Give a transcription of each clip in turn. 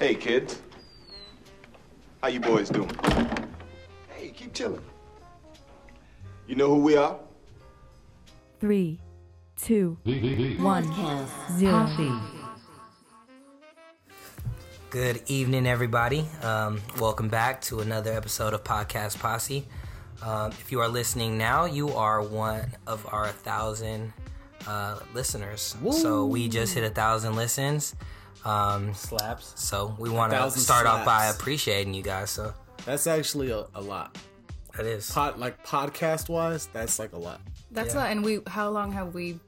Hey, kids. How you boys doing? Hey, keep chilling. You know who we are? 3, 2, 1, 0. Good evening, everybody. Welcome back to another episode of Podcast Posse. If you are listening now, you are one of our 1,000 listeners. Woo. So we just hit 1,000 listens. Slaps. So we want to start off by appreciating you guys. So that's actually a lot. That is. Like podcast wise, that's like a lot. That's a lot. And how long have we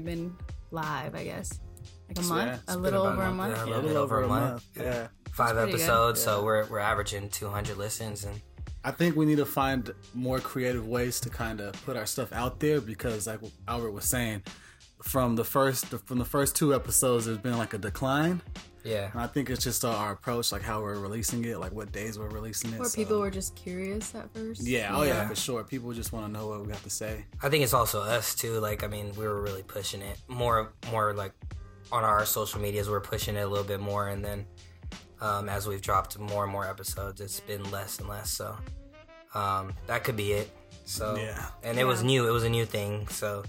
been live? I guess like a month, a little over a month, a little over a month. Yeah, 5 episodes. Yeah. So we're averaging 200 listens, and I think we need to find more creative ways to kind of put our stuff out there because, like Albert was saying, from the first 2 episodes, there's been like a decline. Yeah, and I think it's just our approach, like how we're releasing it, like what days we're releasing it. Or people were just curious at first. Yeah, oh yeah, for sure. People just want to know what we have to say. I think it's also us too. Like, I mean, we were really pushing it more like on our social medias. We're pushing it a little bit more, and then as we've dropped more and more episodes, it's been less and less. So that could be it. So yeah, and it was new. It was a new thing. So.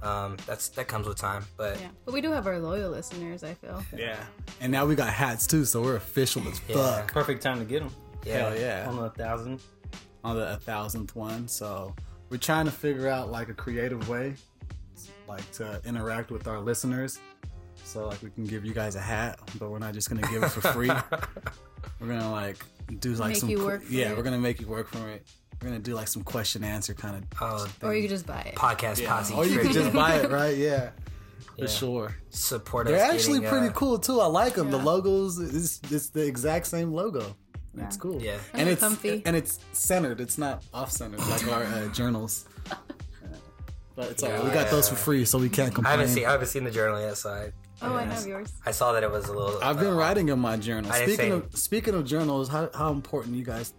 That comes with time, but we do have our loyal listeners, I feel. Yeah, and now we got hats too, so we're official as fuck. Perfect time to get them. Yeah. Hell yeah! On the 1,000th one. So we're trying to figure out like a creative way, like to interact with our listeners. So like we can give you guys a hat, but we're not just gonna give it for free. We're gonna like do like make some you work for it. We're gonna make you work for it. We're going to do like some question answer kind of thing. Or you could just buy it. Podcast Posse. Or you could just buy it, right? Yeah. For sure. Support us. They're actually pretty cool too. I like them. The logos, it's the exact same logo. Yeah. It's cool. Yeah. And it's comfy. And it's centered. It's not off-centered like our journals. But it's all right. We got those for free, so we can't complain. I haven't seen the journal yet, so I have yours. I saw that it was a little... I've been writing in my journal. Speaking of journals, how important you guys...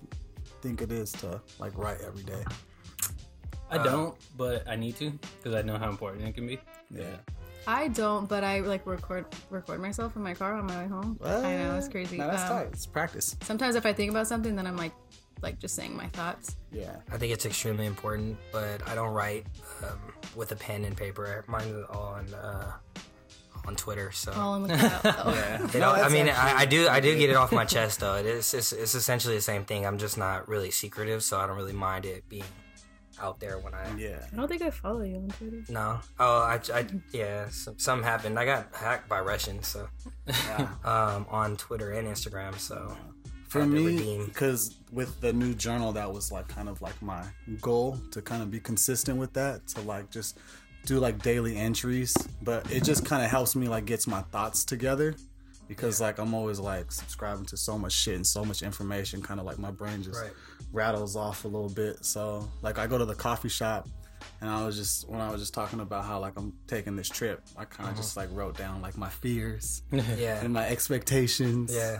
think it is to like write every day? I don't, but I need to because I know how important it can be. Yeah, I don't, but I like record myself in my car on my way home. What? I know, it's crazy. No, that's tight. It's practice. Sometimes if I think about something, then I'm like just saying my thoughts. Yeah, I think it's extremely important, but I don't write with a pen and paper. Mine's all on Twitter, so I do get it off my chest though. It's essentially the same thing. I'm just not really secretive, so I don't really mind it being out there when I don't think I follow you on Twitter. No. Oh, some happened. I got hacked by Russians, so on Twitter and Instagram. So for me, because with the new journal, that was like kind of like my goal to kind of be consistent with that, to like just do like daily entries, but it just kind of helps me like gets my thoughts together because like I'm always like subscribing to so much shit and so much information, kind of like my brain just rattles off a little bit. So like I go to the coffee shop and I was just talking about how like I'm taking this trip, I kind of just like wrote down like my fears and my expectations. Yeah.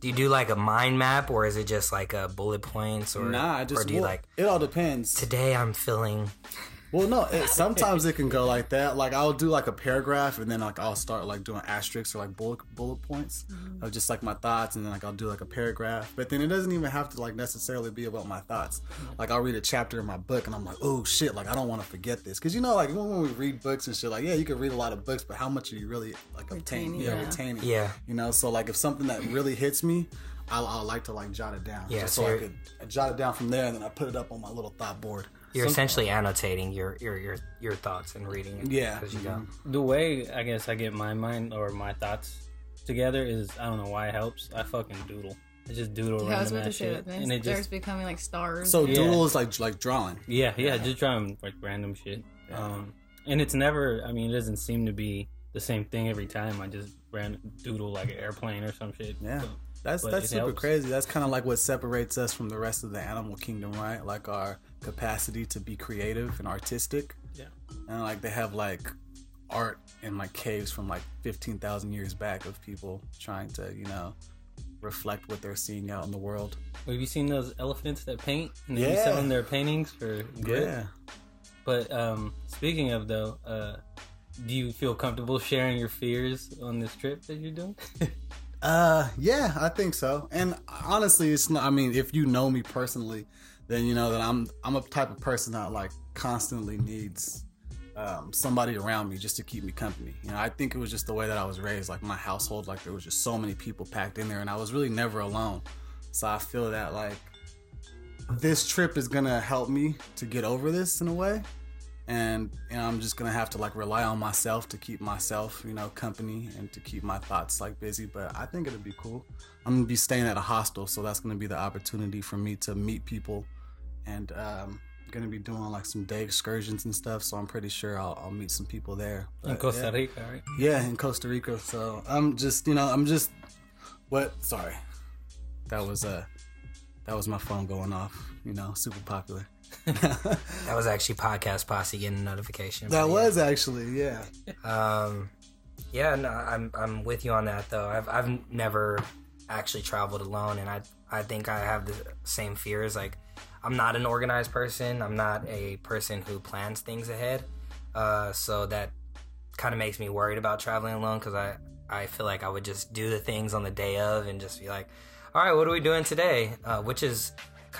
Do you do like a mind map or is it just like a bullet points or it all depends. Today I'm feeling... Well, no, sometimes it can go like that. Like, I'll do, like, a paragraph, and then, like, I'll start, like, doing asterisks or, like, bullet points of just, like, my thoughts, and then, like, I'll do, like, a paragraph. But then it doesn't even have to, like, necessarily be about my thoughts. Like, I'll read a chapter in my book, and I'm like, oh, shit, like, I don't want to forget this. Because, you know, like, when we read books and shit, like, yeah, you can read a lot of books, but how much are you really, like, retaining? Yeah. You know, so, like, if something that really hits me, I'll like to, like, jot it down. Yeah, just so I could jot it down from there, and then I put it up on my little thought board. You're essentially annotating your thoughts and reading it. Yeah. You know. The way I guess I get my mind or my thoughts together is, I don't know why it helps. I fucking doodle. I just doodle around that shit. And it just becoming like stars. So doodle is like drawing. Yeah, just drawing like random shit. Yeah. And it's never, I mean, it doesn't seem to be the same thing every time. I just doodle like an airplane or some shit. Yeah. So, That's super crazy. That's kind of like what separates us from the rest of the animal kingdom, right? Like our capacity to be creative and artistic. Yeah. And like they have like art in like caves from like 15,000 years back of people trying to, you know, reflect what they're seeing out in the world. Have you seen those elephants that paint? And they're selling their paintings for good? Yeah. But speaking of though, do you feel comfortable sharing your fears on this trip that you're doing? Yeah, I think so. And honestly, it's not, I mean, if you know me personally, then you know that I'm a type of person that like constantly needs somebody around me just to keep me company. You know, I think it was just the way that I was raised, like my household, like there was just so many people packed in there and I was really never alone. So I feel that like this trip is going to help me to get over this in a way. And you know, I'm just going to have to like rely on myself to keep myself, you know, company and to keep my thoughts like busy. But I think it'll be cool. I'm going to be staying at a hostel. So that's going to be the opportunity for me to meet people. And going to be doing like some day excursions and stuff. So I'm pretty sure I'll meet some people there. But, in Costa Rica, right? Yeah, in Costa Rica. So I'm just, you know, Sorry. That was my phone going off, you know, super popular. That was actually Podcast Posse getting a notification. That was actually, yeah. Yeah, no, I'm with you on that though. I've never actually traveled alone, and I think I have the same fears. Like, I'm not an organized person. I'm not a person who plans things ahead. So that kind of makes me worried about traveling alone because I feel like I would just do the things on the day of and just be like, all right, what are we doing today? Which is,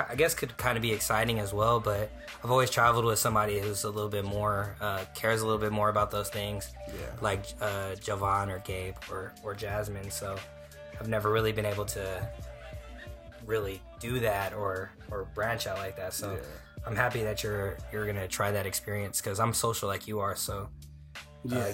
I guess, could kind of be exciting as well, but I've always traveled with somebody who's a little bit more, cares a little bit more about those things, like Javon or Gabe or Jasmine. So I've never really been able to really do that or branch out like that. So I'm happy that you're going to try that experience because I'm social like you are, so...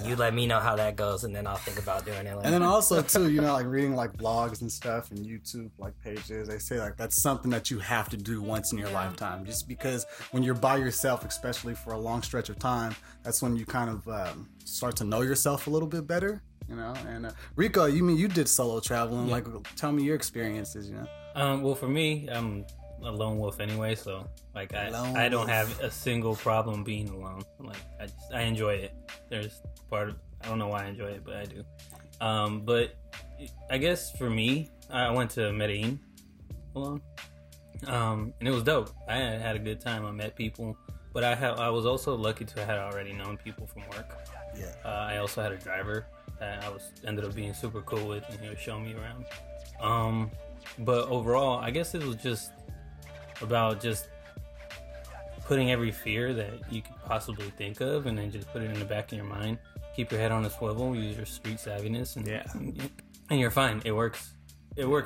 you let me know how that goes, and then I'll think about doing it later. And then also, too, you know, like reading like blogs and stuff and YouTube like pages, they say like that's something that you have to do once in your lifetime. Just because when you're by yourself, especially for a long stretch of time, that's when you kind of start to know yourself a little bit better, you know. And Rico, you mean you did solo traveling? Yeah. Like, tell me your experiences, you know. Well, for me, I'm a lone wolf anyway, so like I don't have a single problem being alone. Like I enjoy it. There's part of, I don't know why I enjoy it, but I do. But I guess for me, I went to Medellin alone, and it was dope. I had a good time. I met people, but I was also lucky to have already known people from work. Yeah. I also had a driver that I ended up being super cool with, and he would show me around. But overall, I guess it was just about just putting every fear that you could possibly think of and then just put it in the back of your mind. Keep your head on a swivel, use your street savviness, and you're fine. It works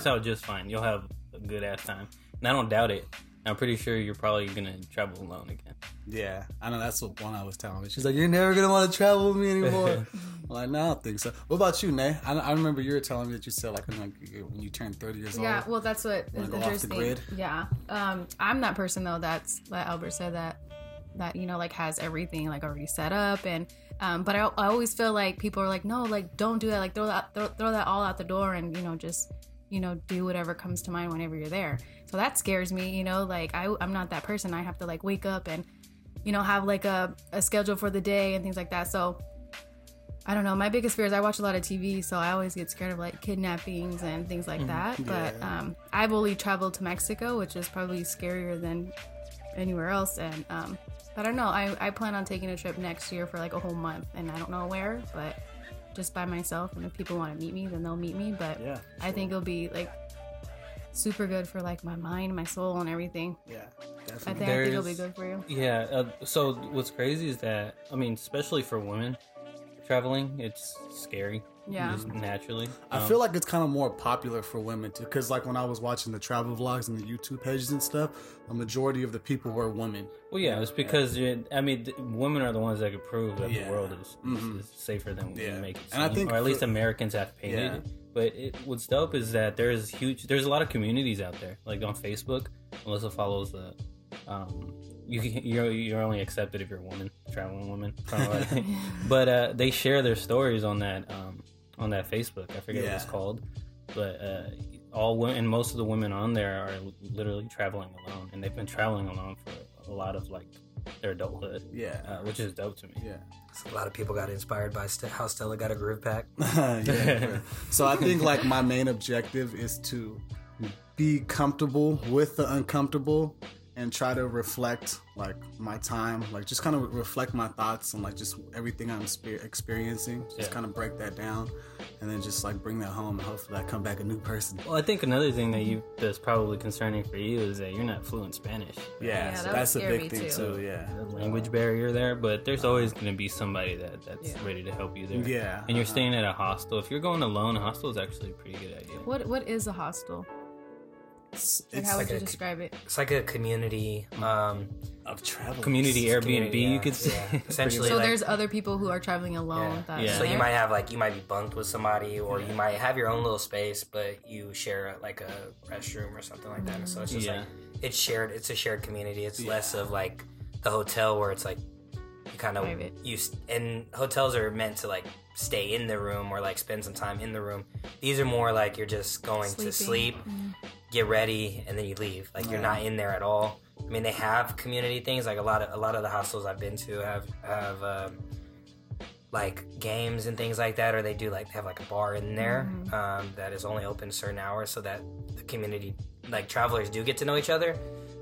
out just fine. You'll have a good ass time, and I don't doubt it. I'm pretty sure you're probably gonna travel alone again. Yeah, I know. That's what one I was telling me. She's like, you're never gonna want to travel with me anymore. I'm like, no, I don't think so. What about you, Nay? I remember you were telling me that you said like when you turn 30 years old. Yeah, well, that's what is interesting. Yeah, I'm that person though. That's like Albert said, that you know, like has everything like already set up, and but I always feel like people are like, no, like don't do that, like throw that all out the door, and you know just. You know, do whatever comes to mind whenever you're there. So that scares me, you know, like I'm not that person. I have to like wake up and, you know, have like a schedule for the day and things like that. So I don't know. My biggest fear is I watch a lot of TV, so I always get scared of like kidnappings and things like that. Yeah. But I've only traveled to Mexico, which is probably scarier than anywhere else. And I don't know. I plan on taking a trip next year for like a whole month, and I don't know where, but just by myself, and if people want to meet me then they'll meet me, but yeah, sure. I think it'll be like super good for like my mind, my soul, and everything. Yeah, definitely. I think it'll be good for you. Yeah, so what's crazy is that, I mean, especially for women traveling, it's scary. Yeah, just naturally. I feel like it's kind of more popular for women too, because like when I was watching the travel vlogs and the YouTube pages and stuff, a majority of the people were women. Well, yeah, it's because women are the ones that can prove that the world is safer than we make it seem, and I think or at least Americans have painted it. But what's dope is that there's a lot of communities out there. Like on Facebook, Melissa follows the. You're only accepted if you're a woman, traveling woman. Like but they share their stories on that Facebook. I forget what it's called, but all women and most of the women on there are literally traveling alone, and they've been traveling alone for a lot of like their adulthood. Yeah, which is dope to me. Yeah, so a lot of people got inspired by how Stella got a groove pack. So I think like my main objective is to be comfortable with the uncomfortable. and try to reflect, like, my time, like, just kind of reflect my thoughts and, like, just everything I'm experiencing, just kind of break that down, and then just, like, bring that home, and hopefully I come back a new person. Well, I think another thing that's probably concerning for you is that you're not fluent Spanish. Yeah, so that's a big thing, too, yeah. The language barrier there, but there's always going to be somebody that's ready to help you there. Yeah. And you're staying at a hostel. If you're going alone, a hostel is actually a pretty good idea. What is a hostel? It's how would you describe it? It's like a community of travel. Community Airbnb, you could say. Yeah. Essentially, so like, there's other people who are traveling alone. Yeah. Without So you might have you might be bunked with somebody, or you might have your own little space, but you share like a restroom or something like that. And so it's just like it's shared. It's a shared community. It's less of like the hotel where it's like you kind of and hotels are meant to like stay in the room or like spend some time in the room. These are more like you're just going to sleep. Mm-hmm. Get ready, and then you leave. Like you're not in there at all. I mean, they have community things. Like a lot of the hostels I've been to have like games and things like that, or they do like have like a bar in there that is only open certain hours, so that the community, like travelers, do get to know each other.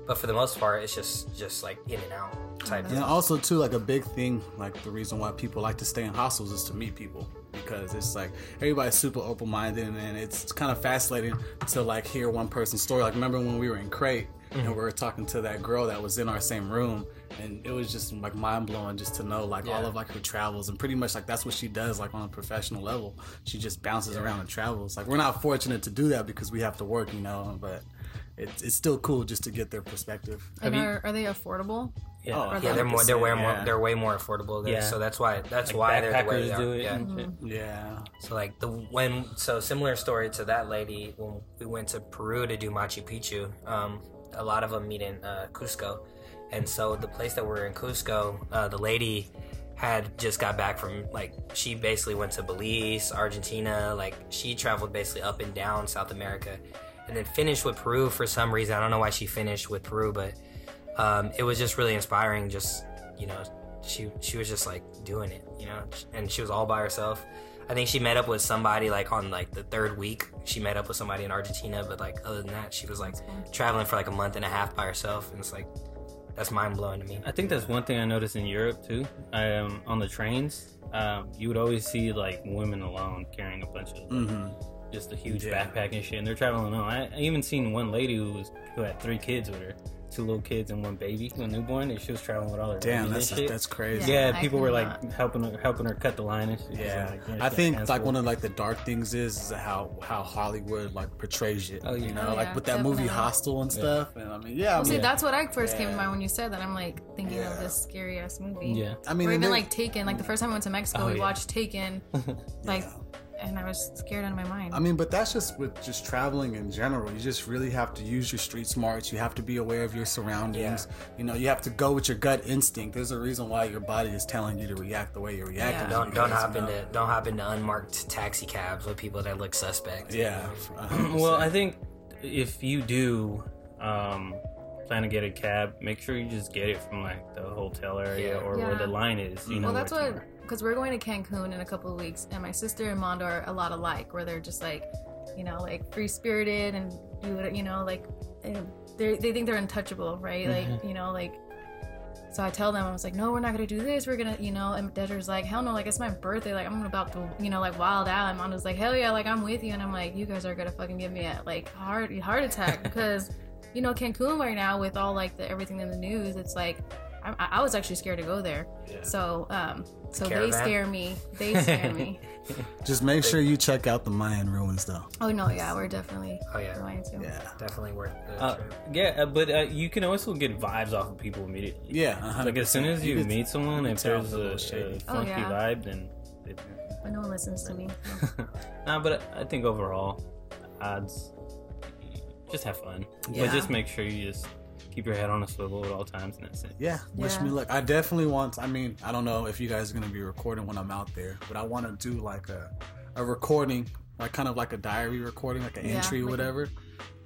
But for the most part, it's just like in and out type. And also too, like a big thing, like the reason why people like to stay in hostels is to meet people. Because it's like everybody's super open-minded, and it's kind of fascinating to like hear one person's story. Like remember when we were in Crete and we were talking to that girl that was in our same room, and it was just like mind-blowing just to know like all of like her travels, and pretty much like that's what she does like on a professional level. She just bounces around and travels. Like we're not fortunate to do that because we have to work, you know, but it's still cool just to get their perspective. And are they affordable? Yeah, oh, yeah, they're way more affordable there. Yeah. So that's why they're the way they are. Yeah. Mm-hmm. Yeah. So like similar story to that lady when we went to Peru to do Machu Picchu. A lot of them meet in Cusco, and so the place that we're in Cusco, the lady had just got back from like she basically went to Belize, Argentina. Like she traveled basically up and down South America, and then finished with Peru for some reason. I don't know why she finished with Peru, but. It was just really inspiring. Just, you know, she was just like doing it, you know, and she was all by herself. I think she met up with somebody like on like the third week. She met up with somebody in Argentina, but like other than that, she was like traveling for like a month and a half by herself, and it's like that's mind blowing to me. I think that's one thing I noticed in Europe too. On the trains, you would always see like women alone carrying a bunch of. Just a huge backpack and shit, and they're traveling on. I even seen one lady who had 3 kids with her, 2 little kids and 1 baby, 1 newborn, and she was traveling with all her. Damn, that's crazy. Yeah, people were like helping her cut the line and shit. Yeah, I think like one of like the dark things is how Hollywood like portrays it. Oh, yeah. You know, like with that movie Hostel and stuff. Yeah. And I mean, see, that's what I first came to mind when you said that. I'm like thinking of this scary ass movie. Yeah, I mean, or even like Taken. Like the first time I went to Mexico, we watched Taken. Like. And I was scared out of my mind. I mean, but that's just with just traveling in general. You just really have to use your street smarts. You have to be aware of your surroundings. Yeah. You know, you have to go with your gut instinct. There's a reason why your body is telling you to react the way you're reacting. Yeah. Don't hop into unmarked taxi cabs with people that look suspect. Yeah. You know? Well, I think if you do plan to get a cab, make sure you just get it from like the hotel area or where the line is. You know, well, that's what. Because we're going to Cancun in a couple of weeks, and my sister and Mondo are a lot alike, where they're just like, you know, like free-spirited and do it, you know, like they think they're untouchable, right? Mm-hmm. Like, you know, like. So I tell them, I was like, no, we're not gonna do this. We're gonna, you know. And Dedra's like, hell no, like it's my birthday, like I'm about to, you know, like wild out. And Mondo's like, hell yeah, like I'm with you. And I'm like, you guys are gonna fucking give me a like heart attack because, you know, Cancun right now with all like everything in the news, it's like. I was actually scared to go there, so Caravan. They scare me. Just make sure you check out the Mayan ruins, though. Oh no, yeah, we're definitely going to. Yeah, definitely worth the trip. Yeah, but you can also get vibes off of people immediately. Yeah, 100%. Like as soon as you meet someone, if there's a funky vibe, then. But no one listens to me. Nah, but I think overall, just have fun, but just make sure you just. Keep your head on a swivel at all times in that sense. Yeah, wish me luck. I definitely want to, I mean, I don't know if you guys are going to be recording when I'm out there, but I want to do like a recording, like kind of like a diary recording, like an entry or whatever,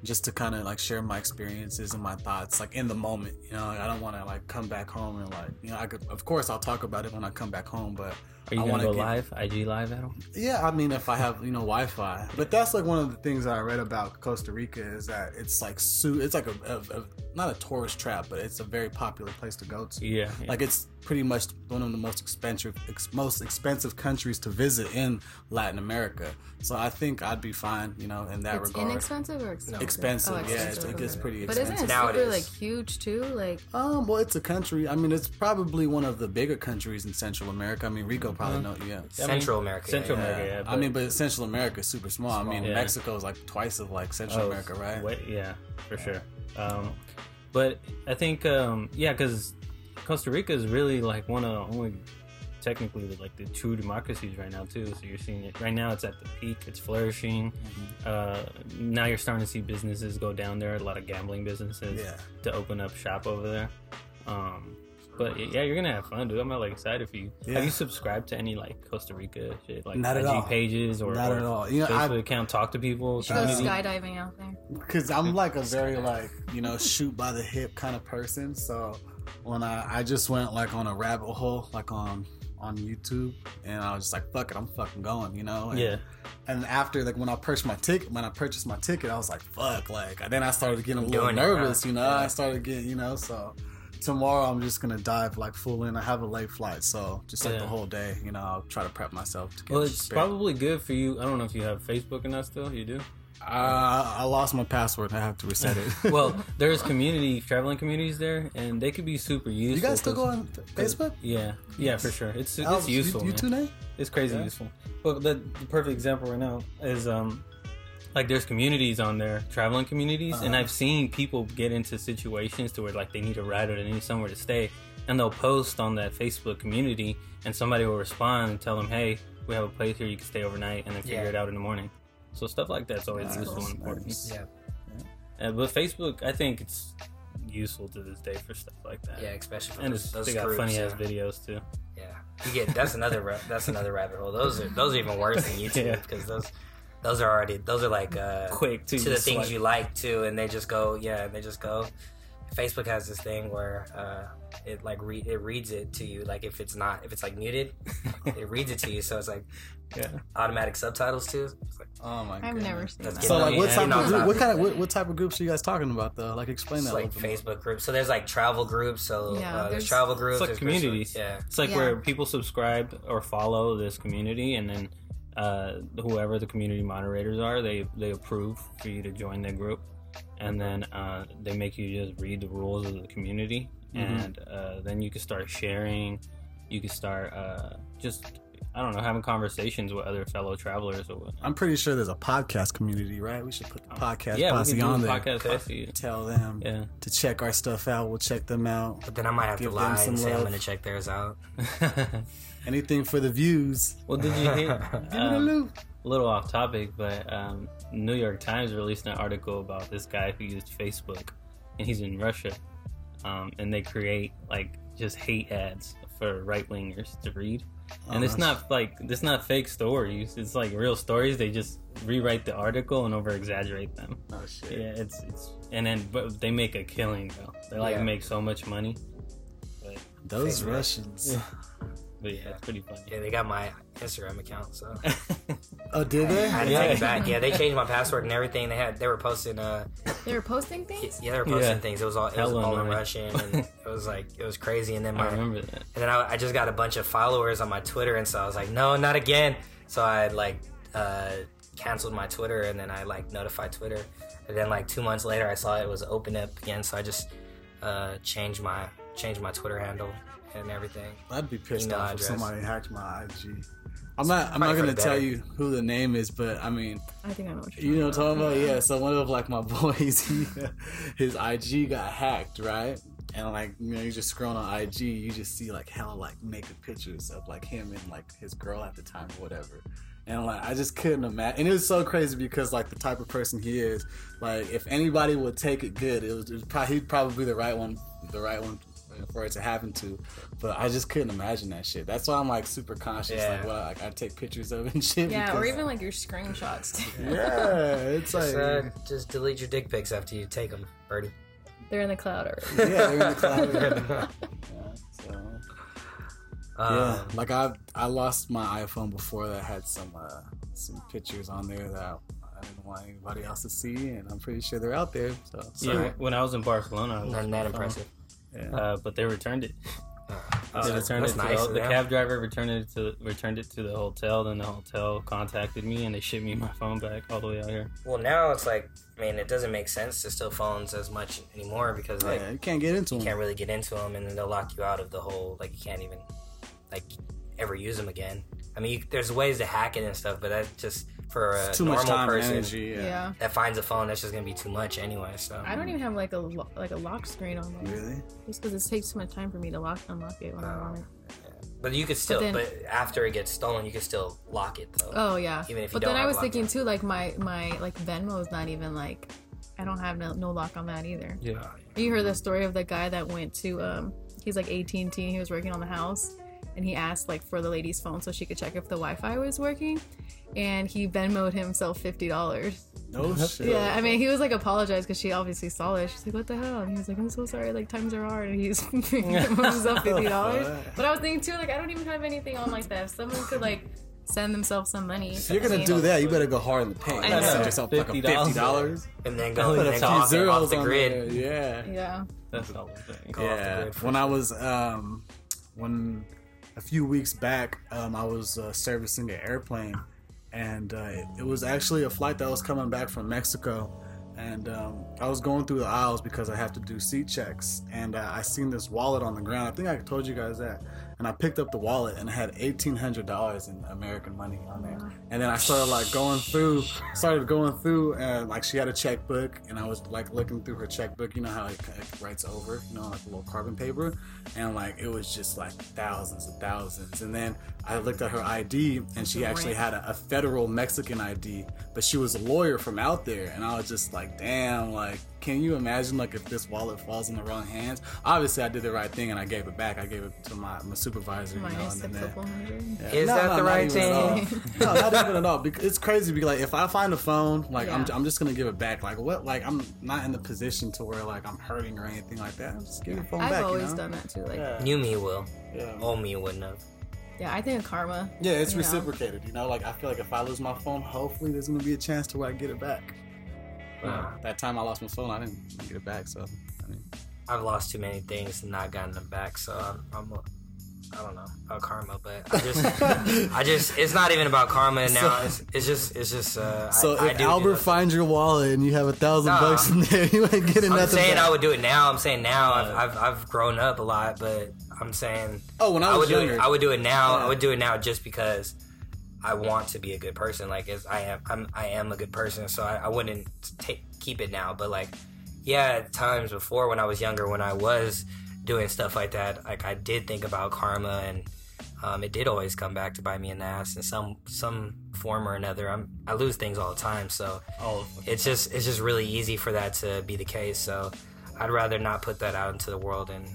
just to kind of like share my experiences and my thoughts, like in the moment, you know, like I don't want to like come back home and like, you know, I could, of course I'll talk about it when I come back home, but. Are you going to go live, IG live at all? Yeah, I mean, if I have, you know, Wi-Fi. But that's, like, one of the things I read about Costa Rica is that it's, like, it's like a not a tourist trap, but it's a very popular place to go to. Yeah, yeah. Like, it's pretty much one of the most expensive countries to visit in Latin America. So I think I'd be fine, you know, in that regard. Inexpensive or expensive? No. Expensive, oh, expensive. Yeah, it gets pretty expensive. But isn't it super, like, huge, too? Like, well, it's a country. I mean, it's probably one of the bigger countries in Central America. I mean, Rico probably knows, yeah. Central America, yeah. I mean, but Central America is super small. I mean, yeah. Mexico is, like, twice of, like, Central America, right? Yeah, for sure. But I think, because Costa Rica is really like one of the only, technically, like the two democracies right now too. So you're seeing it right now. It's at the peak. It's flourishing. Mm-hmm. Now you're starting to see businesses go down there. A lot of gambling businesses to open up shop over there. But yeah, you're gonna have fun, dude. I'm like excited for you. Yeah. Have you subscribed to any like Costa Rica shit, like not at IG all. Pages or not at all? You know, Facebook account, talk to people. Should go skydiving out there. Because I'm like a very like shoot by the hip kind of person. So when I just went like on a rabbit hole like on YouTube, and I was just like, fuck it, I'm fucking going, you know? And, and after, like, when I purchased my ticket, I was like, fuck, like, then I started getting a little nervous, you know? Yeah. I started getting, so tomorrow I'm just gonna dive, like, full in. I have a late flight, so just, like, the whole day, I'll try to prep myself. Well, it's probably good for you. I don't know if you have Facebook or not still. You do? I lost my password. I have to reset it. Well, there's traveling communities there, and they could be super useful. You guys still go on Facebook? Yeah. Yeah, for sure. It's useful. You too, Nate? It's crazy useful. But the perfect example right now is, like, there's communities on there, traveling communities, and I've seen people get into situations to where, like, they need a ride or they need somewhere to stay, and they'll post on that Facebook community, and somebody will respond and tell them, hey, we have a place here, you can stay overnight, and then figure it out in the morning. So stuff like that's always useful and important. Yeah. But Facebook, I think it's useful to this day for stuff like that. Yeah, especially for those they got funny ass videos too. Yeah, that's another rabbit hole. Those are even worse than YouTube because those are already like quick to the things you like too, and they just go. Yeah, they just go. Facebook has this thing where it like it reads it to you, like if it's like muted, it reads it to you. So it's like automatic subtitles too. It's like, oh my god, I've never seen that. So like what type of groups are you guys talking about though? Like explain that. Like Facebook groups. So there's like travel groups. So there's travel groups. It's like communities. Yeah, it's like where people subscribe or follow this community, and then whoever the community moderators are, they approve for you to join their group. And then they make you just read the rules of the community, and then you can start sharing. You can start having conversations with other fellow travelers. Or I'm pretty sure there's a podcast community, right? We should put the Podcast Posse on there. Podcast Posse. Tell them to check our stuff out. We'll check them out. But then I might have to lie and say I'm going to check theirs out. Anything for the views. Well, did you hear? Give me the loop. A little off topic, but New York Times released an article about this guy who used Facebook, and he's in Russia, and they create like just hate ads for right-wingers to read, and it's not fake stories, it's like real stories. They just rewrite the article and over-exaggerate them. Oh shit! Yeah, it's and then but they make a killing though. They make so much money. But those Russians. Yeah. But yeah, it's pretty funny. Yeah, they got my Instagram account, so. Oh, did they? I had to take it back. Yeah, they changed my password and everything. They were posting things? Yeah, they were posting things. It was all in Russian, and it was crazy. And then I remember that. And then I just got a bunch of followers on my Twitter, and so I was like, no, not again. So I like canceled my Twitter, and then I like notified Twitter. And then like 2 months later, I saw it was open up again, so I just changed my Twitter handle. And everything. I'd be pissed off if somebody hacked my IG. I'm not gonna tell you who the name is, but I mean, I think I know what you're talking about. Yeah. So one of like my boys, his IG got hacked, right? And like you're just scrolling on IG, you just see like hella like naked pictures of like him and like his girl at the time or whatever. And, like, I just couldn't imagine. And it was so crazy because, like, the type of person he is, like, if anybody would take it good, he'd probably be the right one for it to happen to. But I just couldn't imagine that shit. That's why I'm, like, super conscious. Yeah. Like, well, like, I take pictures of it and shit. Yeah, because, or even, like, your screenshots, too. Yeah, it's like... just delete your dick pics after you take them, Birdie. They're in the cloud already. Yeah, they're in the cloud already. Yeah, so... yeah, like I lost my iPhone before that had some pictures on there that I don't want anybody else to see, and I'm pretty sure they're out there. So yeah, when I was in Barcelona, it was not impressive. Yeah. But they returned it. The cab driver returned it to the hotel. Then the hotel contacted me, and they shipped me my phone back all the way out here. Well, now it's like, I mean, it doesn't make sense to steal phones as much anymore because you can't get into them. You can't really get into them, and then they'll lock you out of the whole. Like, you can't even ever use them again. I mean, there's ways to hack it and stuff, but that's just for a normal person that finds a phone. That's just gonna be too much anyway. So I don't even have a lock screen on mine. Really? Just because it takes too much time for me to unlock it when I want it. Yeah. But you could still. But after it gets stolen, you can still lock it though. Oh yeah. Even if. But you don't then I was thinking it. Too, my Venmo is not even I don't have no lock on that either. Yeah. You heard the story of the guy that went to he's AT&T and he was working on the house. And he asked for the lady's phone so she could check if the Wi-Fi was working, and he Venmo'd himself $50. No shit. Yeah, I mean, he was apologized because she obviously saw it. She's like, "What the hell?" And he was like, "I'm so sorry. Times are hard." And he's Venmo'd himself $50. But I was thinking too, I don't even have anything on like that. If someone could send themselves some money. If you're gonna do that, you better go hard in the paint. Send yourself $50, and then go put a few zeros on the grid. Yeah. That's the whole thing. Yeah. When I was a few weeks back, I was servicing an airplane, and it was actually a flight that was coming back from Mexico, and I was going through the aisles because I have to do seat checks, and I seen this wallet on the ground. I think I told you guys that, and I picked up the wallet, and it had $1,800 in American money on there, and then I started going through, and she had a checkbook, and I was looking through her checkbook. You know how it writes over, a little carbon paper, and it was just thousands and thousands. And then I looked at her ID, and she actually had a federal Mexican ID, but she was a lawyer from out there, and I was just damn, can you imagine if this wallet falls in the wrong hands? Obviously, I did the right thing, and I gave it back. I gave it to my supervisor. Is that the right thing? No, not even at all. Because it's crazy. Because if I find a phone, I'm just gonna give it back. What? I'm not in the position to where I'm hurting or anything like that. I'm just giving the phone back. I've always done that too. New me will. Yeah. Old me wouldn't have. Yeah, I think karma. Yeah, it's reciprocated. I feel if I lose my phone, hopefully there's gonna be a chance to where I get it back. That time I lost my phone, I didn't get it back. So I've lost too many things and not gotten them back. So I don't know about karma, but I just it's not even about karma now. It's just. So if Albert finds your wallet and you have $1,000 in there, you ain't getting nothing. I'm saying back. I would do it now. I'm saying now I've grown up a lot, but I'm saying when I was younger, I would do it now. Yeah. I would do it now just because I want to be a good person. I am a good person, so I wouldn't keep it now. But at times before when I was younger, when I was doing stuff like that, I did think about karma, and it did always come back to bite me in the ass in some form or another. I lose things all the time, so it's just really easy for that to be the case. So I'd rather not put that out into the world and.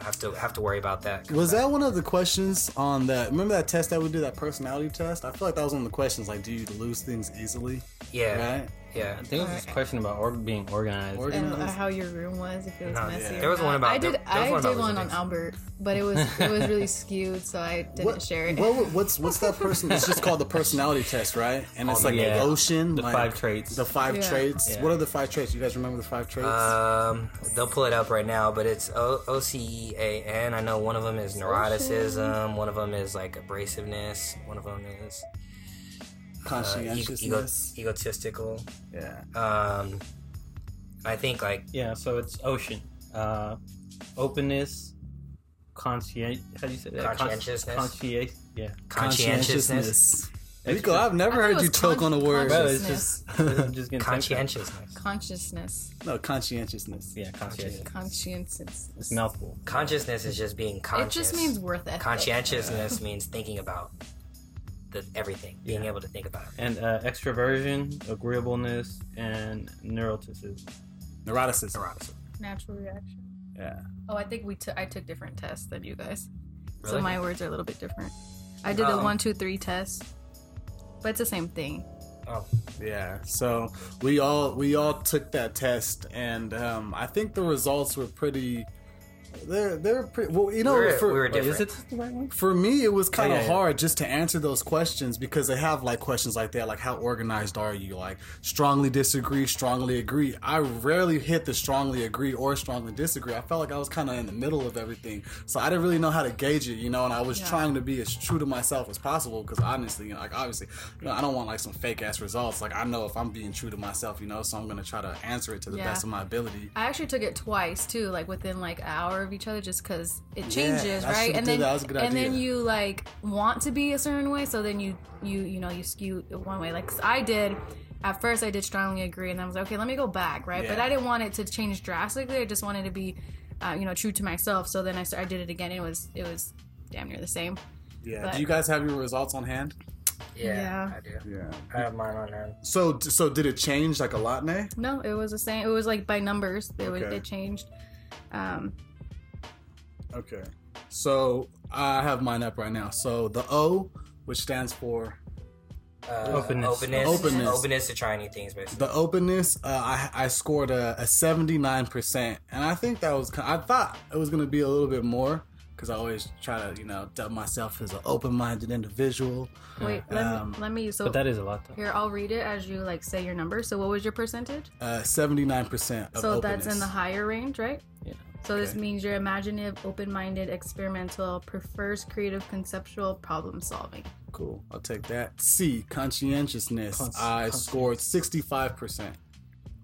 Have to worry about that. Was that one of the questions on that? Remember that test that we did, that personality test? I feel that was one of the questions. Do you lose things easily? Yeah. Right? Yeah. I think it was this question about being organized. And how your room was, if it was messy. Yeah. There was one about. I did one on Albert, but it was really skewed, so I didn't share it. What's that person? It's just called the personality test, right? And it's the ocean. The 5 traits. The 5 traits. Yeah. What are the 5 traits? You guys remember the 5 traits? They'll pull it up right now, but it's OCEAN. I know one of them is neuroticism. One of them is abrasiveness. One of them is. Conscientiousness, egotistical. Yeah. I think so it's ocean, openness, how do you say that? Conscientiousness. Conscientiousness. Rico, I've never heard you choke on a word. I'm just gonna conscientiousness. Consciousness. No, conscientiousness. Yeah, conscientiousness. Conscientiousness. It's a mouthful. Consciousness is just being conscious. It just means worth ethic. Conscientiousness means thinking about. Everything, being able to think about it, and extroversion, agreeableness, and neuroticism, natural reaction. Yeah. Oh, I think I took different tests than you guys, really? So my words are a little bit different. I did the 1, 2, 3 test, but it's the same thing. Oh, yeah. So we all took that test, and I think the results were pretty. They're pretty, well, you know, is it the right one? For me, it was kind of hard just to answer those questions because they have like questions like that, like how organized are you? Like strongly disagree, strongly agree. I rarely hit the strongly agree or strongly disagree. I felt like I was kind of in the middle of everything, so I didn't really know how to gauge it, you know. And I was trying to be as true to myself as possible because honestly, you know, like obviously, you know, I don't want like some fake ass results. Like I know if I'm being true to myself, you know, so I'm gonna try to answer it to the best of my ability. I actually took it twice too, like within like an hour of each other, just because it changes, right? And then that was a good idea. Then you like want to be a certain way, so then you skew one way. Like I did at first, I did strongly agree, and I was like, okay, let me go back, right? Yeah. But I didn't want it to change drastically. I just wanted to be, true to myself. So then I did it again. It was damn near the same. Yeah. But, do you guys have your results on hand? Yeah, I do. Yeah, I have mine on hand. So did it change like a lot, Nay? No, it was the same. It was like by numbers. It changed. Okay, so I have mine up right now. So the O, which stands for openness to try new things, basically. The openness, I scored a 79%, and I think that was. I thought it was gonna be a little bit more because I always try to, dub myself as an open-minded individual. Wait, let me. So, but that is a lot, though. Here, I'll read it as you like say your number. So what was your percentage? 79%. So openness. That's in the higher range, right? Yeah. So this means you're imaginative, open-minded, experimental, prefers creative, conceptual, problem-solving. Cool. I'll take that. C, conscientiousness. I scored 65%.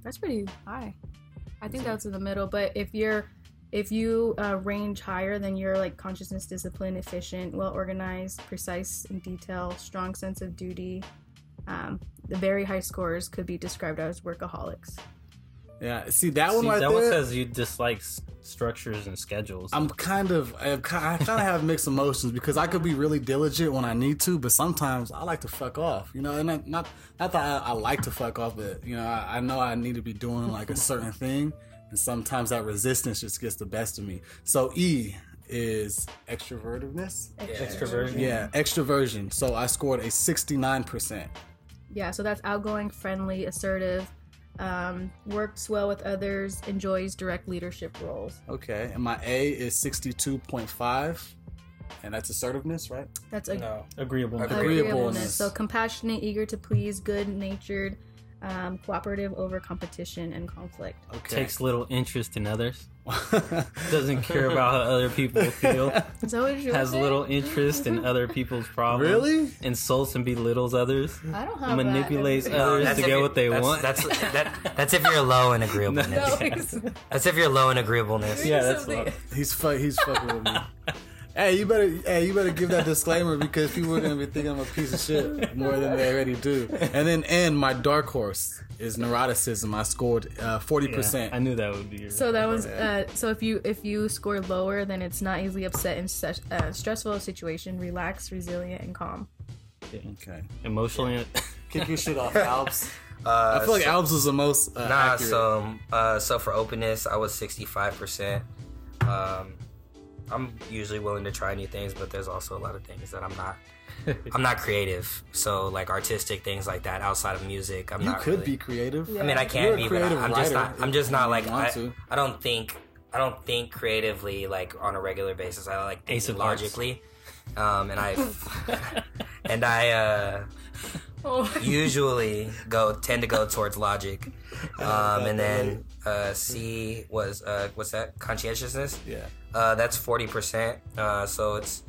That's pretty high. I think that's in the middle. But if you range higher, then you're like consciousness, discipline, efficient, well-organized, precise in detail, strong sense of duty. The very high scores could be described as workaholics. Yeah, see that one right there. That one says you dislike structures and schedules. I kind of have mixed emotions because I could be really diligent when I need to, but sometimes I like to fuck off, you know. And not that I like to fuck off, but you know I need to be doing like a certain thing, and sometimes that resistance just gets the best of me. So E is extrovertedness. Yeah. Extroversion. Yeah, extroversion. So I scored a 69%. Yeah, so that's outgoing, friendly, assertive. Works well with others, enjoys direct leadership roles. Okay, and my A is 62.5, and that's assertiveness, right? That's agreeableness. So compassionate, eager to please, good-natured, cooperative over competition and conflict. Okay. Takes little interest in others. Doesn't care about how other people feel. Has little interest in other people's problems. Really? Insults and belittles others. I don't have manipulates that. Others that's to get what they want. That's if you're low in agreeableness. No, that's if you're low in agreeableness. Yeah, that's low. He's fucking with me. Hey, you better give that disclaimer because people are gonna be thinking I'm a piece of shit more than they already do. And then, my dark horse is neuroticism. I scored 40%. I knew that would be. So that was so if you score lower, then it's not easily upset in such a stressful situation. Relaxed, resilient, and calm. Yeah. Okay. Emotionally, kick your shit off, Alps. I feel like Alps was the most accurate. So for openness, I was 65%. I'm usually willing to try new things, but there's also a lot of things that I'm not creative. So like artistic things like that outside of music, you could be creative. Yeah. I mean, I can be, but I don't think creatively like on a regular basis. I like think logically. Usually tend to go towards logic. And then C was what's that? Conscientiousness? Yeah. That's 40%. So it's.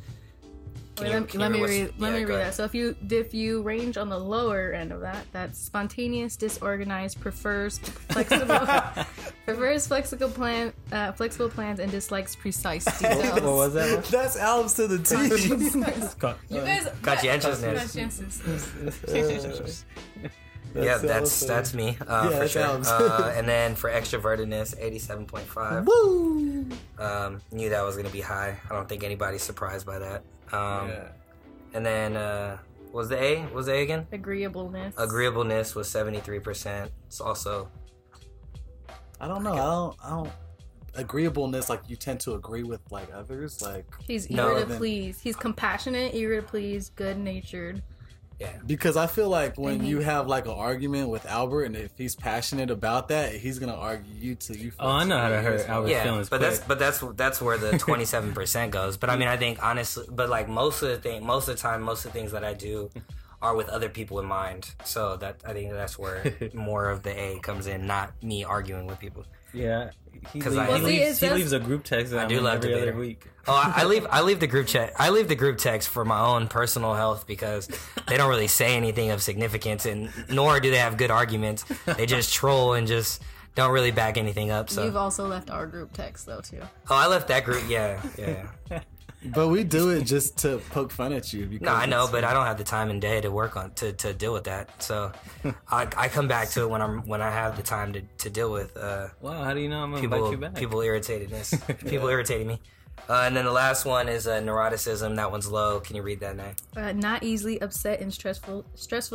Let me read that. So if you range on the lower end of that, that's spontaneous, disorganized, prefers flexible plans, and dislikes precise details. What was that? That's Alps to the T. You guys, conscientiousness. That's me for sure. And then for extrovertedness, 87.5. Woo! Knew that was gonna be high. I don't think anybody's surprised by that. And then was the A? Was the A again? Agreeableness. Agreeableness was 73%. It's also. I don't know. I don't. Agreeableness, like you tend to agree with like others, like he's eager to please. He's compassionate, eager to please, good-natured. Yeah. Because I feel like when you have like an argument with Albert, and if he's passionate about that, he's gonna argue you till you. Oh, I know how to hurt Albert's feelings. But that's where the 27% goes. But I mean, I think honestly, but like most of the things that I do are with other people in mind. So that I think that's where more of the A comes in, not me arguing with people. Yeah, he leaves a group text. I do love every other week. Oh, I leave the group chat. I leave the group text for my own personal health because they don't really say anything of significance, and nor do they have good arguments. They just troll and just don't really back anything up. So you've also left our group text though too. Oh, I left that group. Yeah. But we do it just to poke fun at you. No, I know, but I don't have the time and day to work on to deal with that. So I come back to it when I have the time to deal with. Wow, how do you know I'm going to invite you back? People irritatedness. People irritating me. And then the last one is neuroticism. That one's low. Can you read that, Nay? Not easily upset in stressful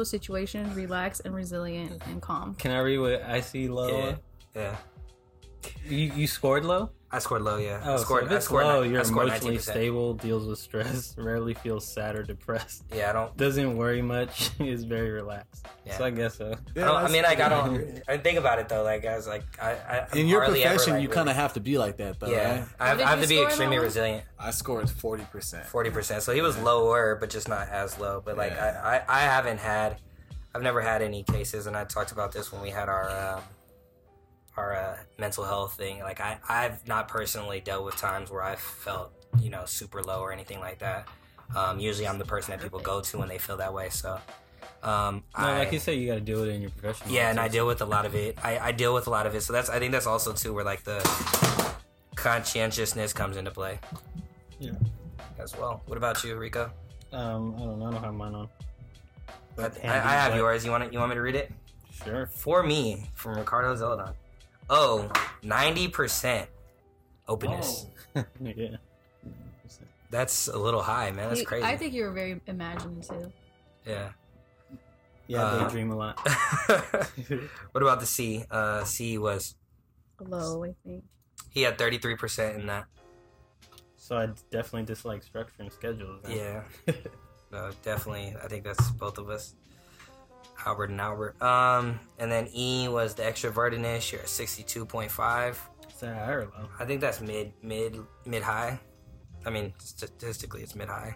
situations. Relaxed and resilient and calm. Can I read what I see low? Yeah. You scored low? I scored low, yeah. Oh, you're emotionally 19%. Stable, deals with stress, rarely feels sad or depressed. Yeah, doesn't worry much, is very relaxed. Yeah. So I guess so. Yeah, I think about it though. Like I was like, I in your profession, you kind of have to be like that though. Yeah, right? I have to be extremely resilient. I scored 40%. 40%. So he was lower, but just not as low. But like I've never had any cases, and I talked about this when we had our mental health thing. Like I've not personally dealt with times where I've felt, super low or anything like that. Usually I'm the person that people go to when they feel that way. So, like you say, you got to deal with it in your profession. Yeah. And I deal with a lot of it. I deal with a lot of it. So I think that's also too, where like the conscientiousness comes into play. Yeah. As well. What about you, Rico? I don't know. I don't have mine on. I have yours. You want me to read it? Sure. For me, from Ricardo Zeladon. 90% openness. Oh. Yeah. That's a little high, man. That's crazy. I think you're very imaginative. Yeah. Yeah, they dream a lot. What about the C? C was low, I think. He had 33% in that. So I definitely dislike structure and schedules. Yeah. No, definitely. I think that's both of us. Albert and Albert. And then E was the extrovertedness. You're at 62.5. Is that high or low? I think that's mid-high. I mean, statistically, it's mid-high.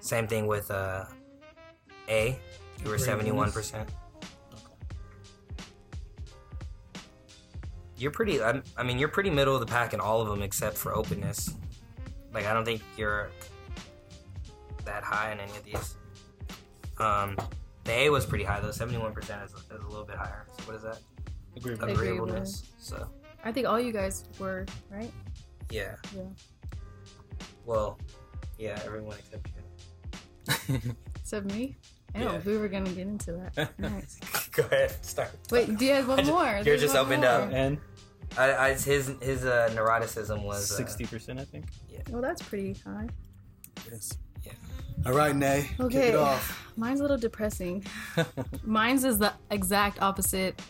Same thing with A. You were 71%. You're pretty. I mean, you're pretty middle of the pack in all of them except for openness. Like, I don't think you're that high in any of these. The A was pretty high though. 71% is a little bit higher. So what is that? Agreeableness. So I think all you guys were right. Yeah. Yeah. Well, yeah, everyone except you. Except me. We were gonna get into that. Nice. Go ahead, start. Wait, do you have one more? You're just opened up. And his neuroticism was 60%, I think. Yeah. Well, that's pretty high. Yes. Yeah. All right, Nay. Okay. Kick it off. Mine's a little depressing. Mine's is the exact opposite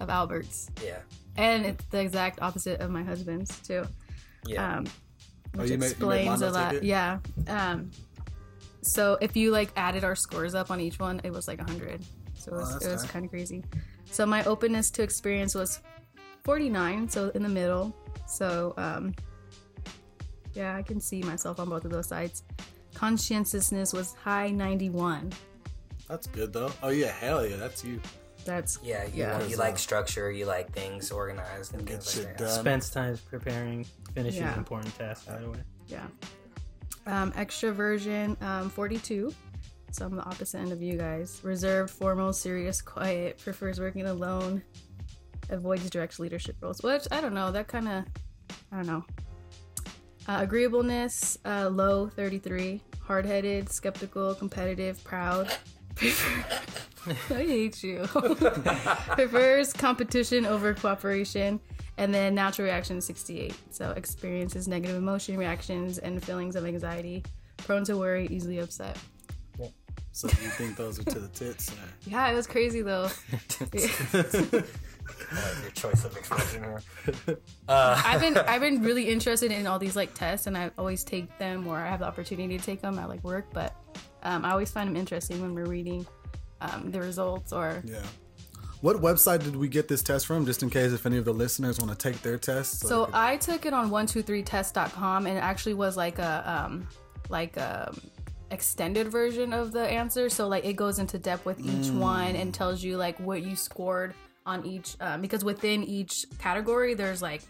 of Albert's. Yeah. And it's the exact opposite of my husband's, too. Yeah. Which explains a lot. Yeah. So if you, added our scores up on each one, it was, 100. So it was kind of crazy. So my openness to experience was 49, so in the middle. So, I can see myself on both of those sides. Conscientiousness was high, 91. That's good though. Oh yeah, hell yeah, that's you. That's You like structure, you like things organized and things like that. Spends time preparing, finishing important tasks right away. Yeah. Extroversion, 42. So I'm the opposite end of you guys. Reserved, formal, serious, quiet. Prefers working alone. Avoids direct leadership roles. Which I don't know. That kind of, I don't know. Agreeableness, low, 33. Hard-headed, skeptical, competitive, proud. I hate you. Prefers competition over cooperation. And then natural reaction, 68. So experiences negative emotion reactions and feelings of anxiety. Prone to worry, easily upset. Yeah. So you think those are to the tits? Yeah, it was crazy, though. Your choice of expression here. I've been really interested in all these like tests, and I always take them, or I have the opportunity to take them at like work. But I always find them interesting when we're reading the results. Or yeah. What website did we get this test from, just in case if any of the listeners want to take their tests? So I took it on 123test.com, and it actually was like a extended version of the answer. So like it goes into depth with each one and tells you like what you scored on each, because within each category there's like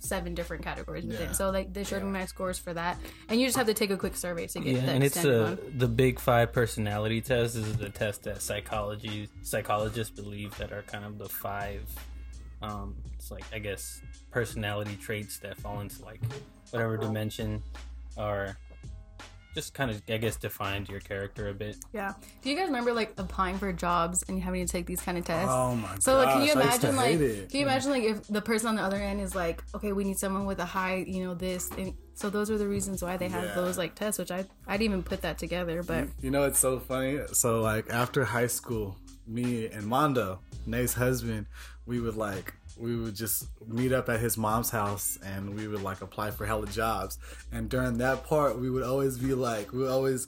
7 different categories within. Yeah. So like they showed me my scores for that, and you just have to take a quick survey to get the and it's the Big 5 personality test. This is the test that psychologists believe that are kind of the 5 it's like, I guess, personality traits that fall into like whatever dimension, or just kind of, I guess, defined your character a bit. Yeah. Do you guys remember like applying for jobs and having to take these kind of tests? Oh my god. So like, can you imagine like if the person on the other end is like, okay, we need someone with a high, you know, this, and so those are the reasons why they have those like tests, which I'd even put that together, but you know, it's so funny. So like after high school, me and Mondo, Nate's husband, we would just meet up at his mom's house, and we would like apply for hella jobs. And during that part, we would always be like, we would always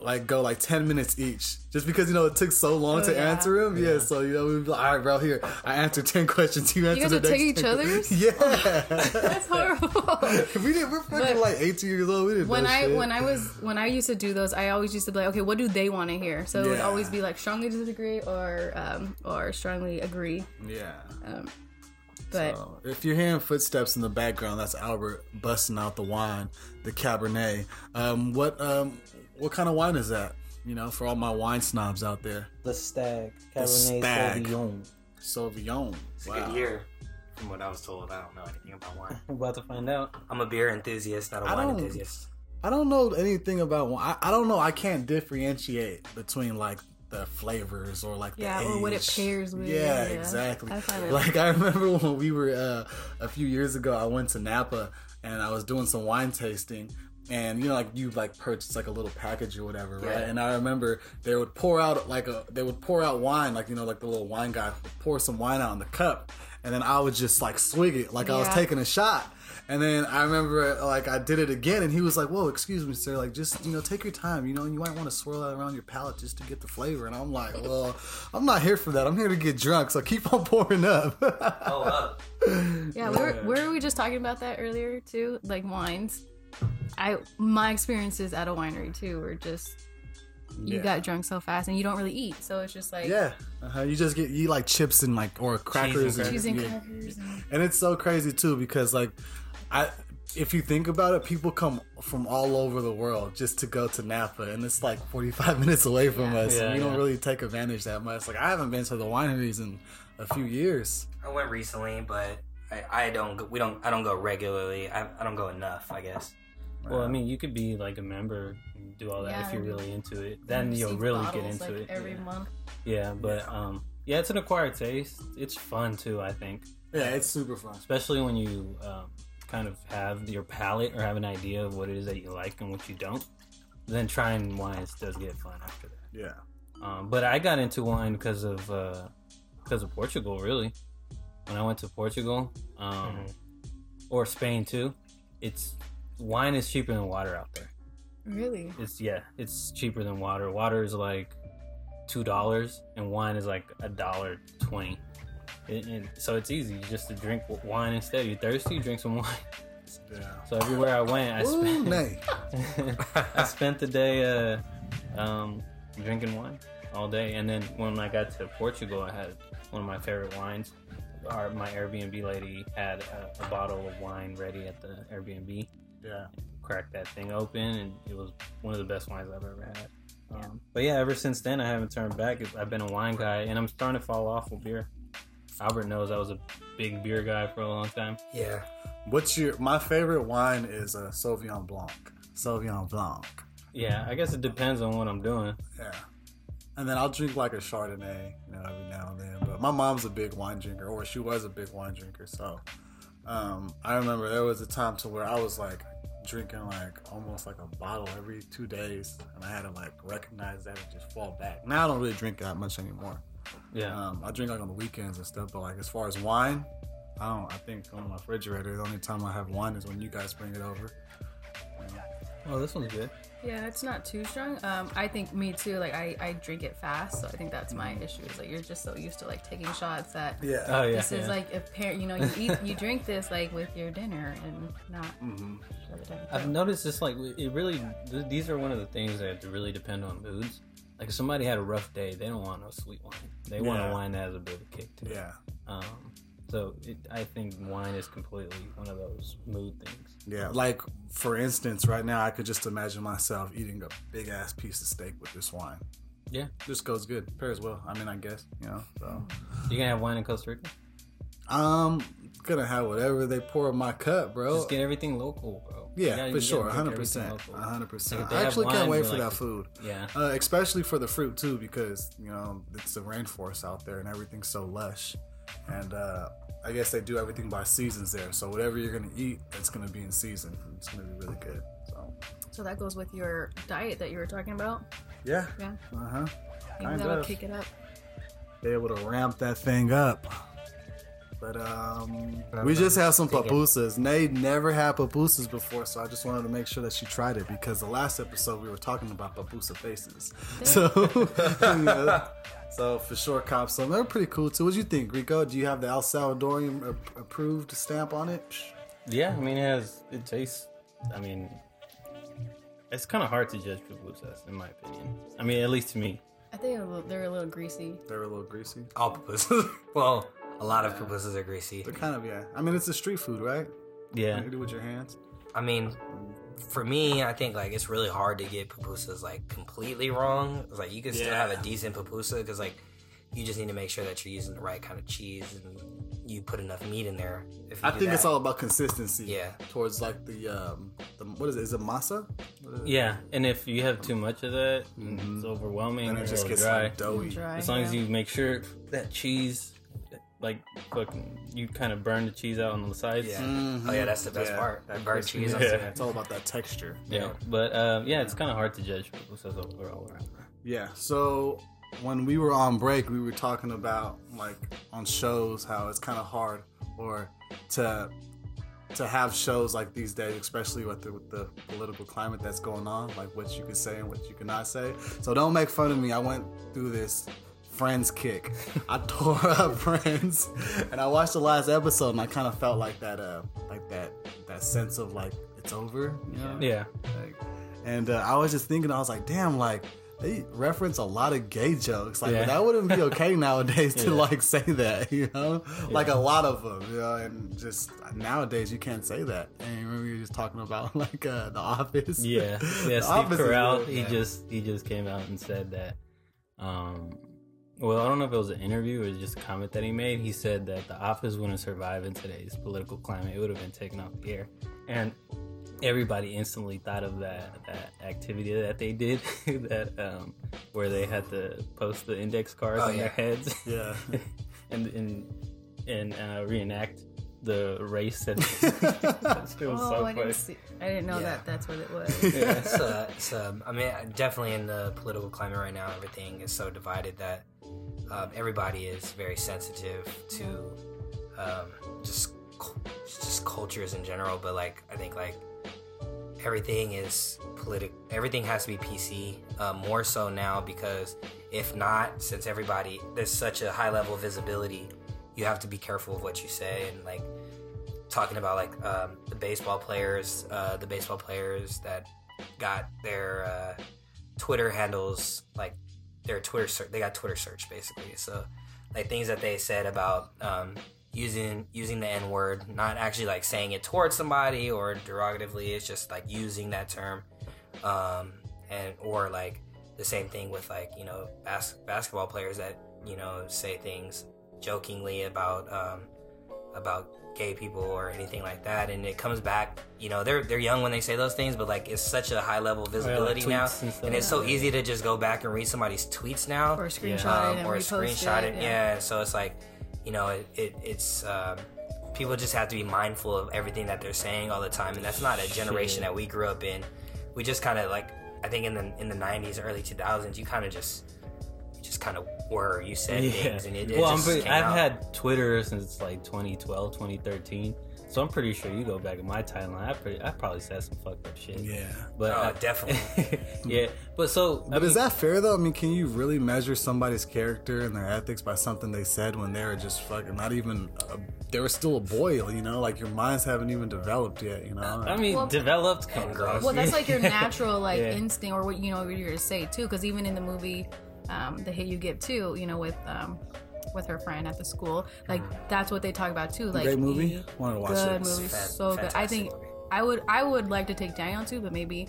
like go like 10 minutes each, just because, you know, it took so long to answer them. Yeah. So, you know, we'd be like, all right, bro, here, I answered 10 questions, you answered the next 10. You guys would take each other's? Yeah. That's horrible. We're fucking like 18 years old. We didn't know shit. When I used to do those, I always used to be like, okay, what do they want to hear? So it would always be like strongly disagree or strongly agree. Yeah. But so, if you're hearing footsteps in the background, that's Albert busting out the wine, the Cabernet. What kind of wine is that? You know, for all my wine snobs out there. The Stag. Cabernet Sauvignon. Sauvignon. It's a good year. From what I was told, I don't know anything about wine. I'm about to find out. I'm a beer enthusiast, not a wine enthusiast. I don't know anything about wine. I don't know. I can't differentiate between, like, the flavors or like the age. Or what it pairs with. Yeah, exactly. I remember when we were, a few years ago, I went to Napa and I was doing some wine tasting. And, you know, like, you, like, purchase, like, a little package or whatever, right? And I remember they would pour out, like, wine, like, you know, like, the little wine guy would pour some wine out in the cup. And then I would just, like, swig it like I was taking a shot. And then I remember, like, I did it again, and he was like, whoa, excuse me, sir, like, just, you know, take your time, you know, and you might want to swirl that around your palate just to get the flavor. And I'm like, well, I'm not here for that. I'm here to get drunk, so keep on pouring up. Yeah, were we just talking about that earlier, too? Like, wines. My experiences at a winery too were just you got drunk so fast and you don't really eat, so it's just like you just get you like chips and like or crackers cheese and crackers. And it's so crazy too because like if you think about it, people come from all over the world just to go to Napa, and it's like 45 minutes away from us. Yeah, and we don't really take advantage that much. Like I haven't been to the wineries in a few years. I went recently, but I don't go regularly. I don't go enough, I guess. Well, I mean, you could be like a member and do all that if you're really into it. Then you'll really get into it every month. Yeah, but it's an acquired taste. It's fun too, I think. Yeah, it's super fun, especially when you kind of have your palate or have an idea of what it is that you like and what you don't. Then trying wines does get fun after that. Yeah. But I got into wine because of Portugal, really. When I went to Portugal, or Spain too, wine is cheaper than water out there. Really? It's cheaper than water. Water is like $2, and wine is like $1.20. And so it's easy just to drink wine instead. You're thirsty, drink some wine. Yeah. So everywhere I went, I spent the day drinking wine all day. And then when I got to Portugal, I had one of my favorite wines. My Airbnb lady had a bottle of wine ready at the Airbnb. Yeah. Cracked that thing open, and it was one of the best wines I've ever had. But yeah, ever since then, I haven't turned back. I've been a wine guy, and I'm starting to fall off with beer. Albert knows I was a big beer guy for a long time. Yeah. My favorite wine is a Sauvignon Blanc. Sauvignon Blanc. Yeah, I guess it depends on what I'm doing. Yeah. And then I'll drink like a Chardonnay, you know, every now and then. But my mom's a big wine drinker, or she was a big wine drinker. So I remember there was a time to where I was like drinking like almost like a bottle every 2 days. And I had to like recognize that and just fall back. Now I don't really drink that much anymore. Yeah. I drink like on the weekends and stuff, but like as far as wine, I don't. I think on my refrigerator, the only time I have wine is when you guys bring it over. Oh, this one's good. Yeah, it's not too strong. I think me too. Like I drink it fast, so I think that's my issue. Is like you're just so used to like taking shots that is like a parent. You know, you drink this like with your dinner and not. Mm-hmm. I've noticed this like it really. These are one of the things that really depend on moods. Like if somebody had a rough day, they don't want no sweet wine. They want a wine that has a bit of a kick to it. Yeah. I think wine is completely one of those mood things. Yeah, like, for instance, right now, I could just imagine myself eating a big-ass piece of steak with this wine. Yeah. This goes good. Pairs well. I mean, I guess, you know, so. You gonna have wine in Costa Rica? Gonna have whatever they pour in my cup, bro. Just get everything local, bro. Yeah, for sure. 100%. 100%. Like I actually can't wait for that food. Yeah. Especially for the fruit, too, because, you know, it's the rainforest out there and everything's so lush. And I guess they do everything by seasons there. So whatever you're going to eat, it's going to be in season. It's going to be really good. So that goes with your diet that you were talking about? Yeah. Yeah. Uh-huh. Maybe that'll kick it up. Be able to ramp that thing up. But we just had some pupusas. Nate never had pupusas before, so I just wanted to make sure that she tried it because the last episode we were talking about pupusa faces. So... So, for sure, cops. So, they're pretty cool, too. What do you think, Rico? Do you have the El Salvadorian approved stamp on it? Yeah, I mean, it tastes, I mean, it's kind of hard to judge pupusas, in my opinion. I mean, at least to me. I think they're a little greasy. They're a little greasy? All pupusas. Well, a lot of pupusas are greasy. They're kind of, yeah. I mean, it's a street food, right? Yeah. You can do it with your hands. I mean... For me, I think, like, it's really hard to get pupusas, like, completely wrong. Like, you can still have a decent pupusa because, like, you just need to make sure that you're using the right kind of cheese and you put enough meat in there. It's all about consistency. Yeah. Towards, like, the what is it? Is it masa? Yeah. And if you have too much of that, it's overwhelming. And it just gets dry. Like, doughy. As long as you make sure that cheese... Like, you kind of burn the cheese out on the sides. Yeah. Mm-hmm. Oh, yeah, that's the best part. That burnt cheese. Yeah. It's all about that texture. Yeah. But, it's kind of hard to judge people says overall. Yeah. So, when we were on break, we were talking about, like, on shows, how it's kind of hard or to have shows like these days, especially with the political climate that's going on, like what you can say and what you cannot say. So, don't make fun of me. I went through this... Friends kick. I tore up Friends, and I watched the last episode, and I kind of felt like that sense of like it's over, you know? Yeah. Like, and I was just thinking, I was like, damn, like they reference a lot of gay jokes. Like that wouldn't be okay nowadays to like say that, you know? Yeah. Like a lot of them, you know. And just nowadays you can't say that. And remember you were just talking about like The Office. Yeah. Yeah. Steve Carell, he just came out and said that. Well, I don't know if it was an interview or just a comment that he made. He said that The Office wouldn't survive in today's political climate. It would have been taken off the air. And everybody instantly thought of that activity that they did, that where they had to post the index cards on their heads. Yeah. and reenact the race. And I didn't know that that's what it was. Yeah. I mean, definitely in the political climate right now, everything is so divided that everybody is very sensitive to just cultures in general, but like I think like everything is political. Everything has to be PC more so now because if not, since everybody there's such a high level of visibility, you have to be careful of what you say and like talking about like the baseball players that got their Twitter handles like. They got Twitter search basically. So, like things that they said about using the N word, not actually like saying it towards somebody or derogatively. It's just like using that term, and or like the same thing with like you know basketball players that you know say things jokingly about gay people or anything like that. And it comes back, you know, they're young when they say those things, but like it's such a high level of visibility now, and it's so easy to just go back and read somebody's tweets now or screenshot it. Yeah, so it's like, you know, it's people just have to be mindful of everything that they're saying all the time, and that's not a generation that we grew up in. We just kind of like I think in the 90s, early 2000s, you kind of just just kind of were. You said things, and it just came out. I've had Twitter since like 2012, 2013. So I'm pretty sure you go back in my timeline. I probably said some fucked up shit. Yeah, but definitely. Yeah, but so. But I mean, is that fair though? I mean, can you really measure somebody's character and their ethics by something they said when they were just fucking not even? They were still a boil, you know. Like your minds haven't even developed yet, you know. I mean, developed kind of gross. Well, that's like your natural instinct, or what you know what you're gonna say too. Because even in the movie, The Hit You Give Too, you know, with her friend at the school, like that's what they talk about too. Like great movie, wanted to watch it. Good movie, so good. I think I would like to take Daniel too, but maybe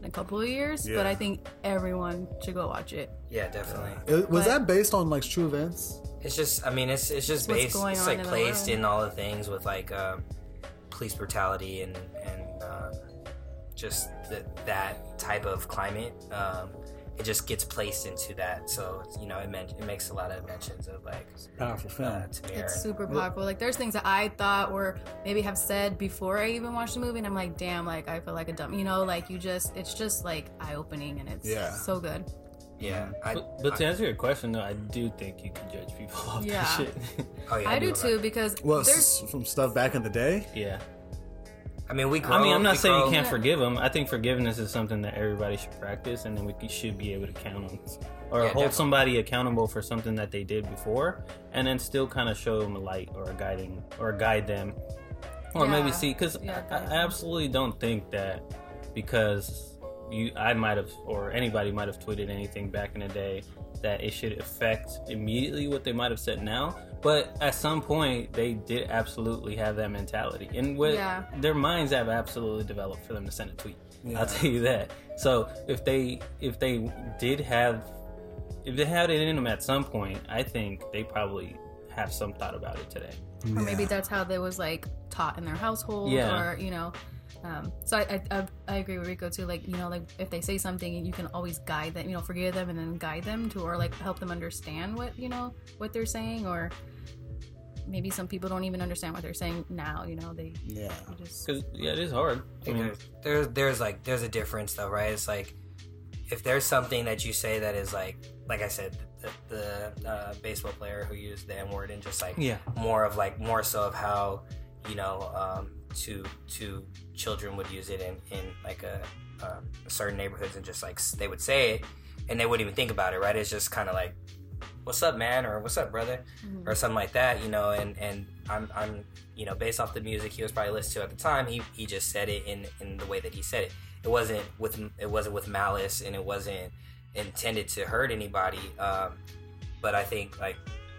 in a couple of years. Yeah. But I think everyone should go watch it. Yeah, definitely. Was that based on like true events? It's just, I mean, it's just based. It's like placed in all the things with like police brutality and just that type of climate. It just gets placed into that, so you know it makes a lot of mentions of like powerful film. It's super popular. Like there's things that I thought or maybe have said before I even watched the movie, and I'm like, damn, like I feel like a dumb. You know, like you just it's just like eye opening, and it's so good. Yeah, but to answer your question though, I do think you can judge people off that shit. Oh yeah, I do too because there's some stuff back in the day. Yeah. I mean, I'm not saying you can't forgive them. I think forgiveness is something that everybody should practice, and then we should be able to count on or hold somebody accountable for something that they did before, and then still kind of show them a light or guide them, or maybe see. Because I absolutely don't think that because I might have or anybody might have tweeted anything back in the day that it should affect immediately what they might have said now. But at some point, they did absolutely have that mentality. And their minds have absolutely developed for them to send a tweet. Yeah. I'll tell you that. So if they had it in them at some point, I think they probably have some thought about it today. Yeah. Or maybe that's how they was like taught in their household or, you know. So I agree with Rico too. Like, you know, like if they say something, you can always guide them, you know, forgive them and then guide them to, or like help them understand what, you know, what they're saying. Or maybe some people don't even understand what they're saying now, you know, it is hard. I mean, there's a difference though, right? It's like, if there's something that you say that is like I said, the baseball player who used the N word and just like, more so of how, you know, to children would use it in like a certain neighborhoods and just like they would say it and they wouldn't even think about it, right? It's just kind of like, what's up, man, or what's up, brother, or something like that, you know. And I'm you know, based off the music he was probably listening to at the time, he just said it in the way that he said it. It wasn't with malice and it wasn't intended to hurt anybody, but I think like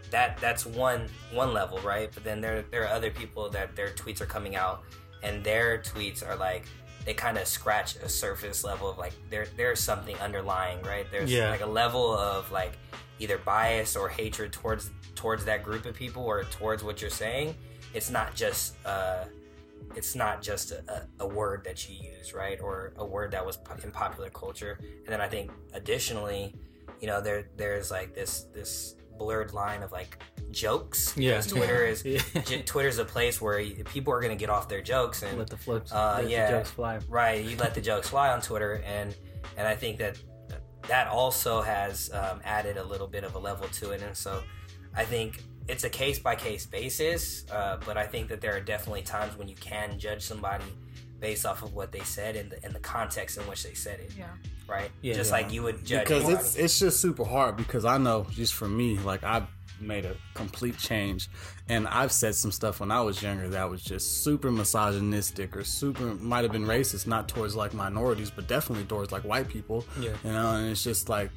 that's one level, right? But then there are other people that their tweets are coming out and their tweets are like they kind of scratch a surface level of like there's something underlying, right? There's like a level of like either bias or hatred towards that group of people or towards what you're saying. It's not just a word that you use, right? Or a word that was in popular culture. And then I think additionally, you know, there's like this blurred line of like jokes. Because Twitter is Twitter's a place where people are going to get off their jokes and let the jokes fly. Right, you let the jokes fly on Twitter, and I think that also has added a little bit of a level to it. And so I think it's a case by case basis, but I think that there are definitely times when you can judge somebody based off of what they said and the context in which they said it. Yeah. Right? Yeah, like you would judge. Because it's just super hard because I know, just for me, like I made a complete change and I've said some stuff when I was younger that was just super misogynistic or super, might have been racist, not towards like minorities, but definitely towards like white people. Yeah. You know, and it's just like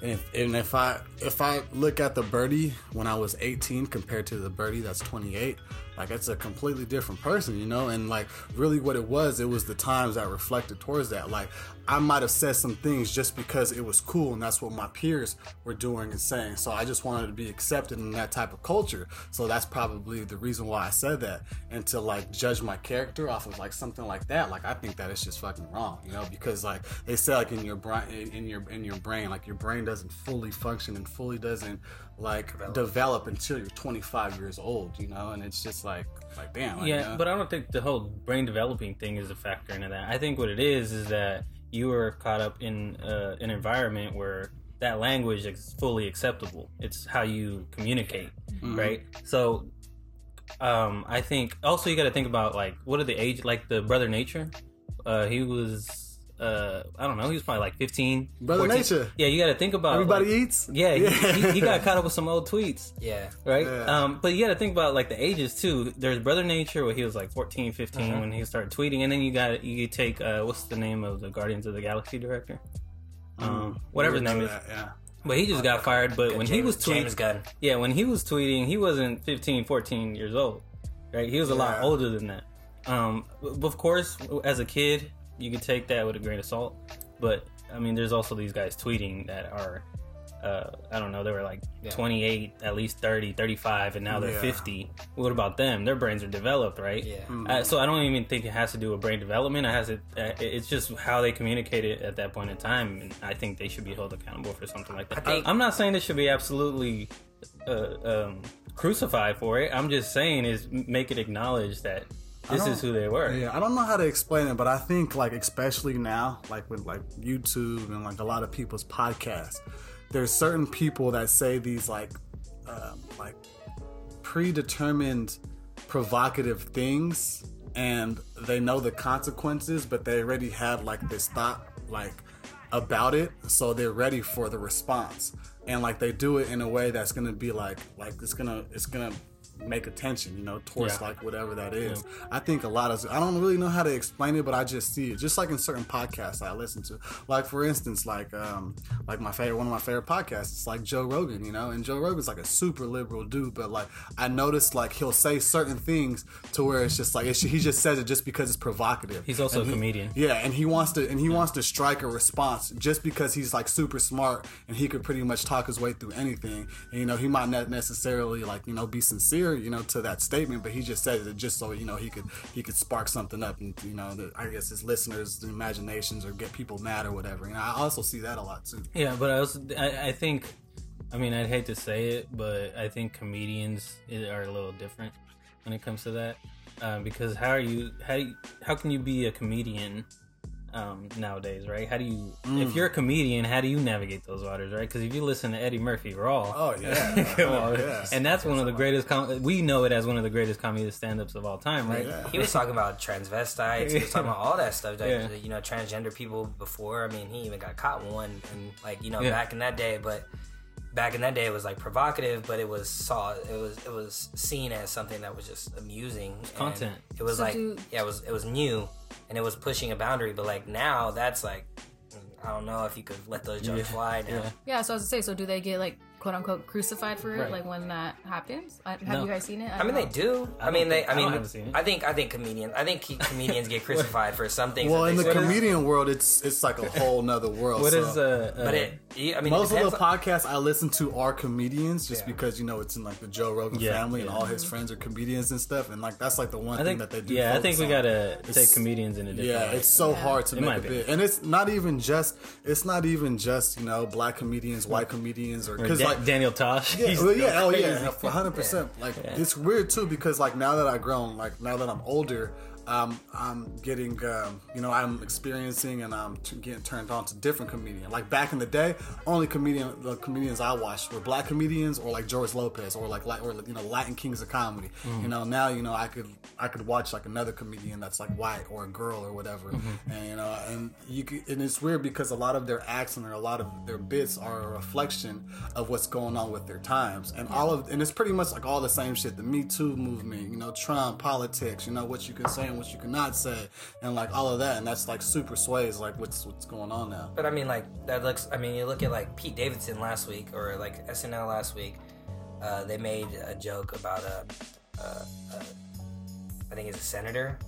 if I look at the Birdie when I was 18 compared to the Birdie that's 28, like it's a completely different person, you know. And like really what it was the times that reflected towards that. Like I might have said some things just because it was cool and that's what my peers were doing and saying, so I just wanted to be accepted in that type of culture, so that's probably the reason why I said that. And to like judge my character off of like something like that, like I think that it's just fucking wrong, you know, because like they say like in your brain like your brain doesn't fully function and fully doesn't like develop until you're 25 years old, you know. And it's just like damn. Like, yeah, but I don't think the whole brain developing thing is a factor into that. I think what it is that you were caught up in an environment where that language is fully acceptable. It's how you communicate, mm-hmm. right? So I think also you got to think about, like, what are the age, like the Brother Nature? He was, I don't know, he was probably like 15. Brother 14. Nature. Yeah, you got to think about. Everybody like, eats? Yeah, yeah. He got caught up with some old tweets. Yeah. Right? Yeah. But you got to think about, like, the ages too. There's Brother Nature where he was like 14, 15 uh-huh. when he started tweeting. And then you take, what's the name of the Guardians of the Galaxy director? Whatever his name is. Yeah. But he just got fired. But when he was tweeting, he wasn't 15, 14 years old, right? He was a lot older than that. Of course, as a kid, you can take that with a grain of salt. But I mean, there's also these guys tweeting that are, I don't know, they were like 28, at least 30, 35, and now they're 50. What about them? Their brains are developed, right? Yeah. Mm-hmm. So I don't even think it has to do with brain development. It's just how they communicate it at that point in time. And I think they should be held accountable for something like that. I'm not saying they should be absolutely crucified for it. I'm just saying is make it acknowledge that this is who they were. Yeah, I don't know how to explain it, but I think, like, especially now, like with like YouTube and like a lot of people's podcasts, there's certain people that say these like predetermined provocative things, and they know the consequences, but they already have like this thought like about it, so they're ready for the response, and like they do it in a way that's gonna be like it's gonna make attention, you know, towards like whatever that is. Yeah. I think a lot of, I don't really know how to explain it, but I just see it. Just like in certain podcasts I listen to, like for instance, like one of my favorite podcasts, it's like Joe Rogan, you know, and Joe Rogan's like a super liberal dude, but like I noticed like he'll say certain things to where it's just like he just says it just because it's provocative. He's also a comedian. Yeah, and he wants to strike a response just because he's like super smart and he could pretty much talk his way through anything. And you know, he might not necessarily like, you know, be sincere, you know, to that statement, but he just says it just so, you know, he could spark something up, and you know, I guess his listeners' imaginations or get people mad or whatever. And I also see that a lot too. Yeah, but I think, I mean, I'd hate to say it, but I think comedians are a little different when it comes to that, because how can you be a comedian nowadays, right? How do you, if you're a comedian, how do you navigate those waters, right? Because if you listen to Eddie Murphy raw, and that's one of the greatest. We know it as one of the greatest comedy stand-ups of all time, right? Yeah. He was talking about transvestites. He was talking about all that stuff. Like, you know, transgender people before. I mean, he even got caught one, and like, you know, back in that day, but. Back in that day, it was like provocative, but it was seen as something that was just amusing. It was content. It was it was new, and it was pushing a boundary. But like now, that's like, I don't know if you could let those jokes fly now. Yeah. So I was gonna say, so do they get like quote unquote crucified for it, like when that happens? Have you guys seen it? I mean, they do. I think comedians get crucified for some things. Well, in the comedian world, it's like a whole nother world. What is but it? I mean, most of the podcasts I listen to are comedians, just because, you know, it's in like the Joe Rogan family, and all his friends are comedians and stuff, and like that's like the one thing that they do. Yeah, I think we gotta take comedians in a different way. It's so hard to make a bit, and it's not even just you know, black comedians, white comedians, or because like Daniel Tosh. Yeah, well, yeah, oh yeah, 100%. Like it's weird too, because like now that I've grown, like now that I'm older. I'm getting, you know, I'm experiencing and I'm getting turned on to different comedians. Like back in the day, only the comedians I watched were black comedians or like George Lopez or or you know, Latin Kings of Comedy. Mm-hmm. You know, now, you know, I could watch like another comedian that's like white or a girl or whatever, mm-hmm. and you know, and it's weird because a lot of their acts and a lot of their bits are a reflection of what's going on with their times, and and it's pretty much like all the same shit. The Me Too movement, you know, Trump, politics, you know, what you can say and what you cannot say, and like all of that, and that's like super sways like what's going on now. But I mean, like that looks. I mean, you look at like Pete Davidson last week, or like SNL last week. They made a joke about I think he's a senator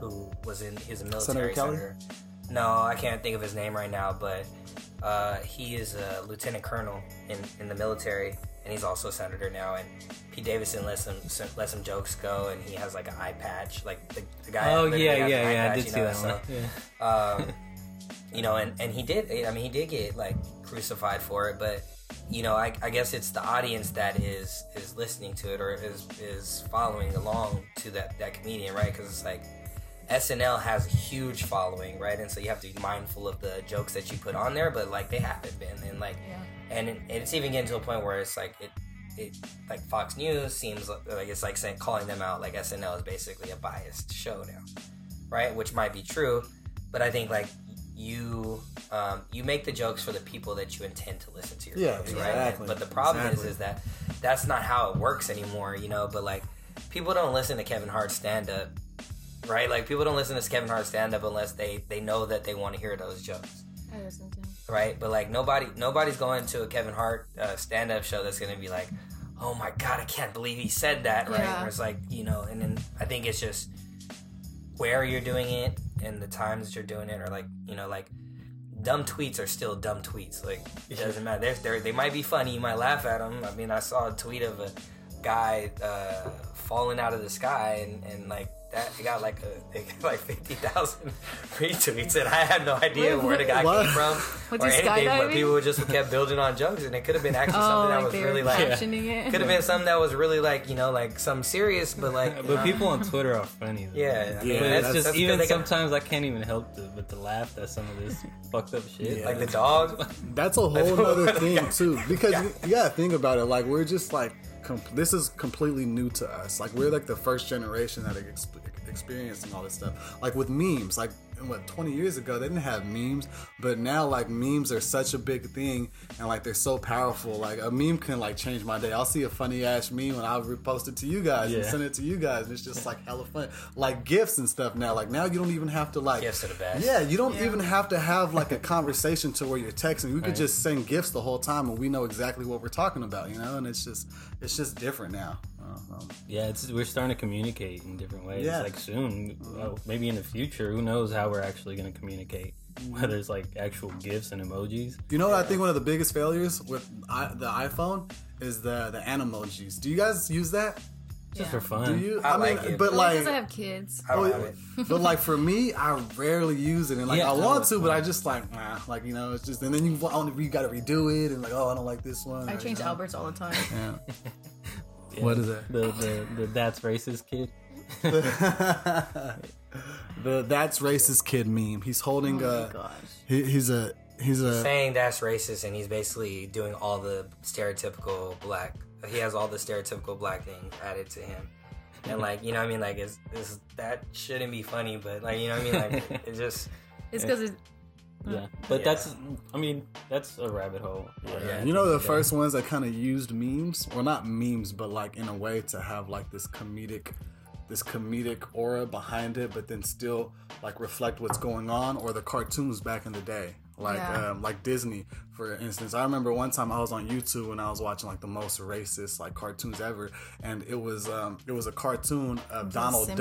who was in. He's a military senator. No, I can't think of his name right now, but he is a lieutenant colonel in the military. And he's also a senator now, and Pete Davidson lets some jokes go, and he has like an eye patch, like the guy. Oh yeah, I did see that. So, you know, and he did. I mean, he did get like crucified for it, but you know, I guess it's the audience that is listening to it or is following along to that comedian, right? Because it's like SNL has a huge following, right? And so you have to be mindful of the jokes that you put on there, but like they haven't been, and like, yeah. And it's even getting to a point where it's like it like Fox News seems like it's like saying, calling them out, like SNL is basically a biased show now, right? Which might be true, but I think like you make the jokes for the people that you intend to listen to your jokes, right? Exactly. But the problem is that that's not how it works anymore, you know. But like people don't listen to Kevin Hart's stand up. Right? Like, people don't listen to Kevin Hart stand-up unless they know that they want to hear those jokes. I listen to him. Right? But, like, nobody's going to a Kevin Hart stand-up show that's going to be like, oh, my God, I can't believe he said that, right? Yeah. Where it's like, you know, and then I think it's just where you're doing it and the times that you're doing it, or, like, you know, like, dumb tweets are still dumb tweets. Like, it doesn't matter. They might be funny. You might laugh at them. I mean, I saw a tweet of a guy falling out of the sky and like, that it got like 50,000 retweets, and I had no idea where the guy came from or anything. Skydiving? But people just kept building on jokes, and it could have been actually something that was really like could have been something that was really like, you know, like some serious, but like but people on Twitter are funny. Though. Yeah, I mean, that's even sometimes I can't even help but to laugh at some of this fucked up shit, like the dog. That's a whole other thing too, because you gotta think about it. Like we're just like. This is completely new to us. Like we're like the first generation that experiencing all this stuff. Like with memes, like what 20 years ago they didn't have memes, but now like memes are such a big thing and like they're so powerful. Like a meme can like change my day. I'll see a funny ass meme and I'll repost it to you guys and send it to you guys, and it's just like hella fun. Like GIFs and stuff now. Like now you don't even have to like GIFs are the best. Yeah, you don't even have to have like a conversation to where you're texting. We could just send GIFs the whole time and we know exactly what we're talking about, you know. And it's just different now. Yeah, we're starting to communicate in different ways. Yeah. Like soon, well, maybe in the future, who knows how we're actually going to communicate. Whether it's like actual GIFs and emojis. You know what I think one of the biggest failures with the iPhone is the animojis. Do you guys use that? Just for fun. Do you? I mean, like it. But like, because I have kids. I love it. But like for me, I rarely use it, and like I want to, but I just like nah, like you know, it's just. And then you got to redo it, and like oh, I don't like this one. I change Alberts all the time. Yeah. Yeah. What is that? The that's racist kid. The that's racist kid meme. He's holding he's saying that's racist, and he's basically doing all the stereotypical black. He has all the stereotypical black things added to him, and like you know what I mean, like it's that shouldn't be funny, but like you know what I mean, like it's because it's. Yeah, but that's a rabbit hole. Yeah. You know the first ones that kind of used memes, well not memes, but like in a way to have like this comedic aura behind it, but then still like reflect what's going on, or the cartoons back in the day. Like Disney, for instance. I remember one time I was on YouTube and I was watching like the most racist like cartoons ever, and it was a cartoon of Donald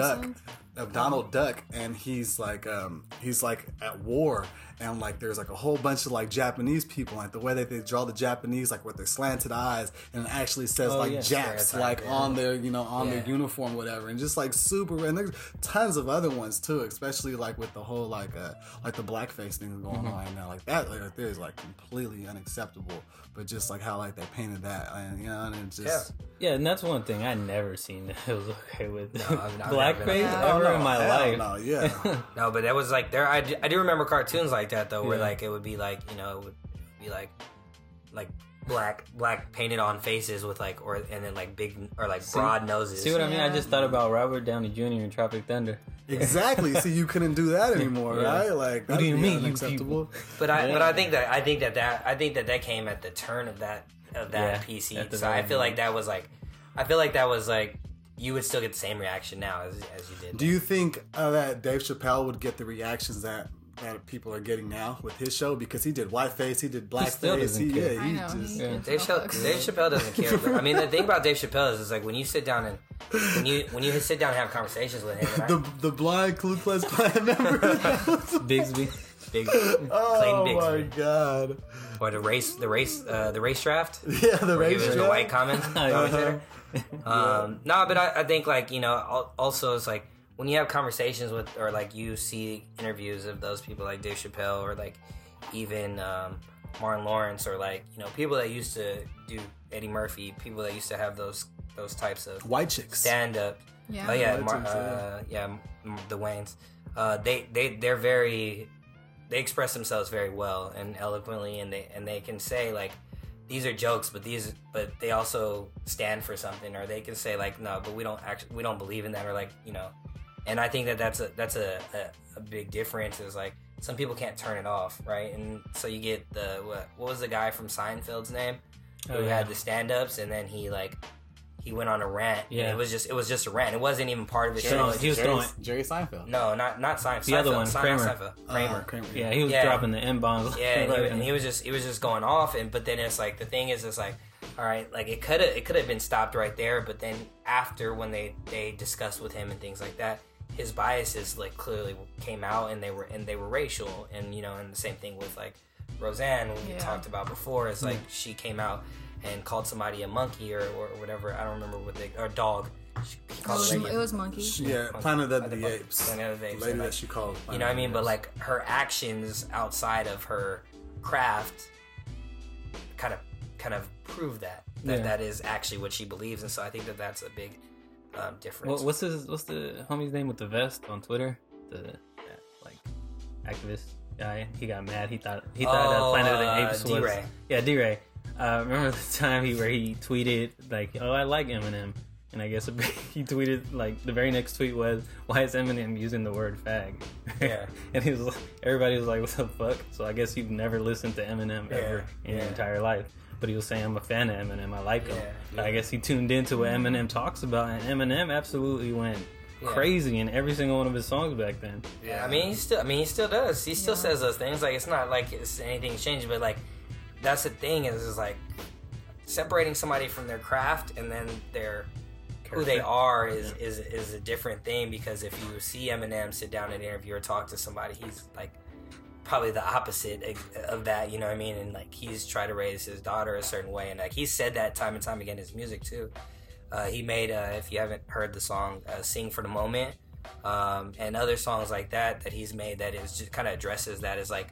Duck, and he's like at war, and like there's like a whole bunch of like Japanese people, like the way that they draw the Japanese, like with their slanted eyes, and it actually says Japs like on their their uniform, whatever, and just like super. And there's tons of other ones too, especially like with the whole like the blackface thing going on right now, like that right there is like completely unacceptable. But just like how like they painted that, and you know, and it just and that's one thing I never seen that I was okay with blackface ever in my life. No, no, but that was like there. I do remember cartoons like that though, where like it would be like you know, it would be like black painted on faces with like or and then like big or like broad noses. See what I mean? I just thought about Robert Downey Jr. and Tropic Thunder. Exactly. See, you couldn't do that anymore, right? Like that would be unacceptable. But I think that came at the turn of that PC. So I feel like that was like. You would still get the same reaction now as you did. Do you think that Dave Chappelle would get the reactions that people are getting now with his show? Because he did whiteface, he did blackface. Dave Chappelle doesn't care. But, I mean, the thing about Dave Chappelle is like when you sit down and when you sit down and have conversations with him. The blind Ku Klux Klan member, Bigsby. Oh my God! Or the race draft. Yeah, the race draft. The white comment. But I think like you know also it's like when you have conversations with or like you see interviews of those people like Dave Chappelle or like even Martin Lawrence or like you know people that used to do Eddie Murphy, people that used to have those types of white chicks stand up the Wayans They express themselves very well and eloquently, and they can say like, these are jokes, but they also stand for something, or they can say like, no, but we don't believe in that, or like, you know. And I think that's a big difference is like, some people can't turn it off, right? And so you get the what was the guy from Seinfeld's name who had the stand-ups, and then he went on a rant. Yeah, and it was just a rant. It wasn't even part of his show. He was throwing Jerry Seinfeld. No, not Seinfeld. The other one, Kramer. Yeah, he was dropping the n-bombs. Yeah, and he was just going off. And but then it's like the thing is, it's like, all right, like it could have been stopped right there. But then after when they discussed with him and things like that, his biases like clearly came out, and they were racial. And you know, and the same thing with like Roseanne we talked about before. It's like she came out and called somebody a monkey or whatever. I don't remember what they... Or a dog. It was monkey. Monkey. Planet of the Apes. Planet of the Apes. The lady that she called. You know what I mean? But like her actions outside of her craft kind of prove that is actually what she believes. And so I think that's a big difference. Well, what's the homie's name with the vest on Twitter? The like activist guy. He got mad. He thought Planet of the Apes was... D-Ray. Yeah, D-Ray. Remember the time where he tweeted like, "Oh, I like Eminem," and I guess he tweeted like the very next tweet was, "Why is Eminem using the word fag?" Yeah, and he was like, everybody was like, "What the fuck?" So I guess you've never listened to Eminem ever in your entire life. But he was saying, "I'm a fan of Eminem. I like him." Yeah. I guess he tuned into what Eminem talks about, and Eminem absolutely went crazy in every single one of his songs back then. Yeah, he still does. He still says those things. Like it's not like it's anything's changed, but like. That's the thing is like separating somebody from their craft and then their who they are is a different thing, because if you see Eminem sit down and interview or talk to somebody, he's like probably the opposite of that, you know what I mean? And like he's tried to raise his daughter a certain way, and like he said that time and time again in his music too. He made if you haven't heard the song "Sing for the Moment" and other songs like that he's made that is just kind of addresses that as like,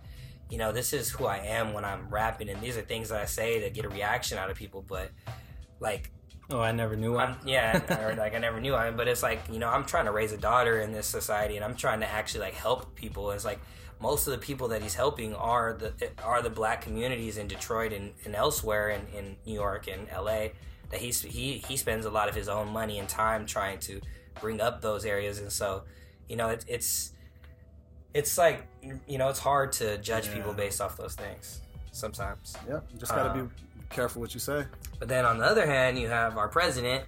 you know, this is who I am when I'm rapping, and these are things that I say to get a reaction out of people. But like, oh, I never knew I. Yeah, or like I never knew I. But it's like, you know, I'm trying to raise a daughter in this society, and I'm trying to actually like help people. It's like most of the people that he's helping are the black communities in Detroit and elsewhere in New York and LA that he spends a lot of his own money and time trying to bring up those areas. And so, you know, it's like, you know, it's hard to judge people based off those things sometimes. Yeah, you just got to be careful what you say. But then on the other hand, you have our president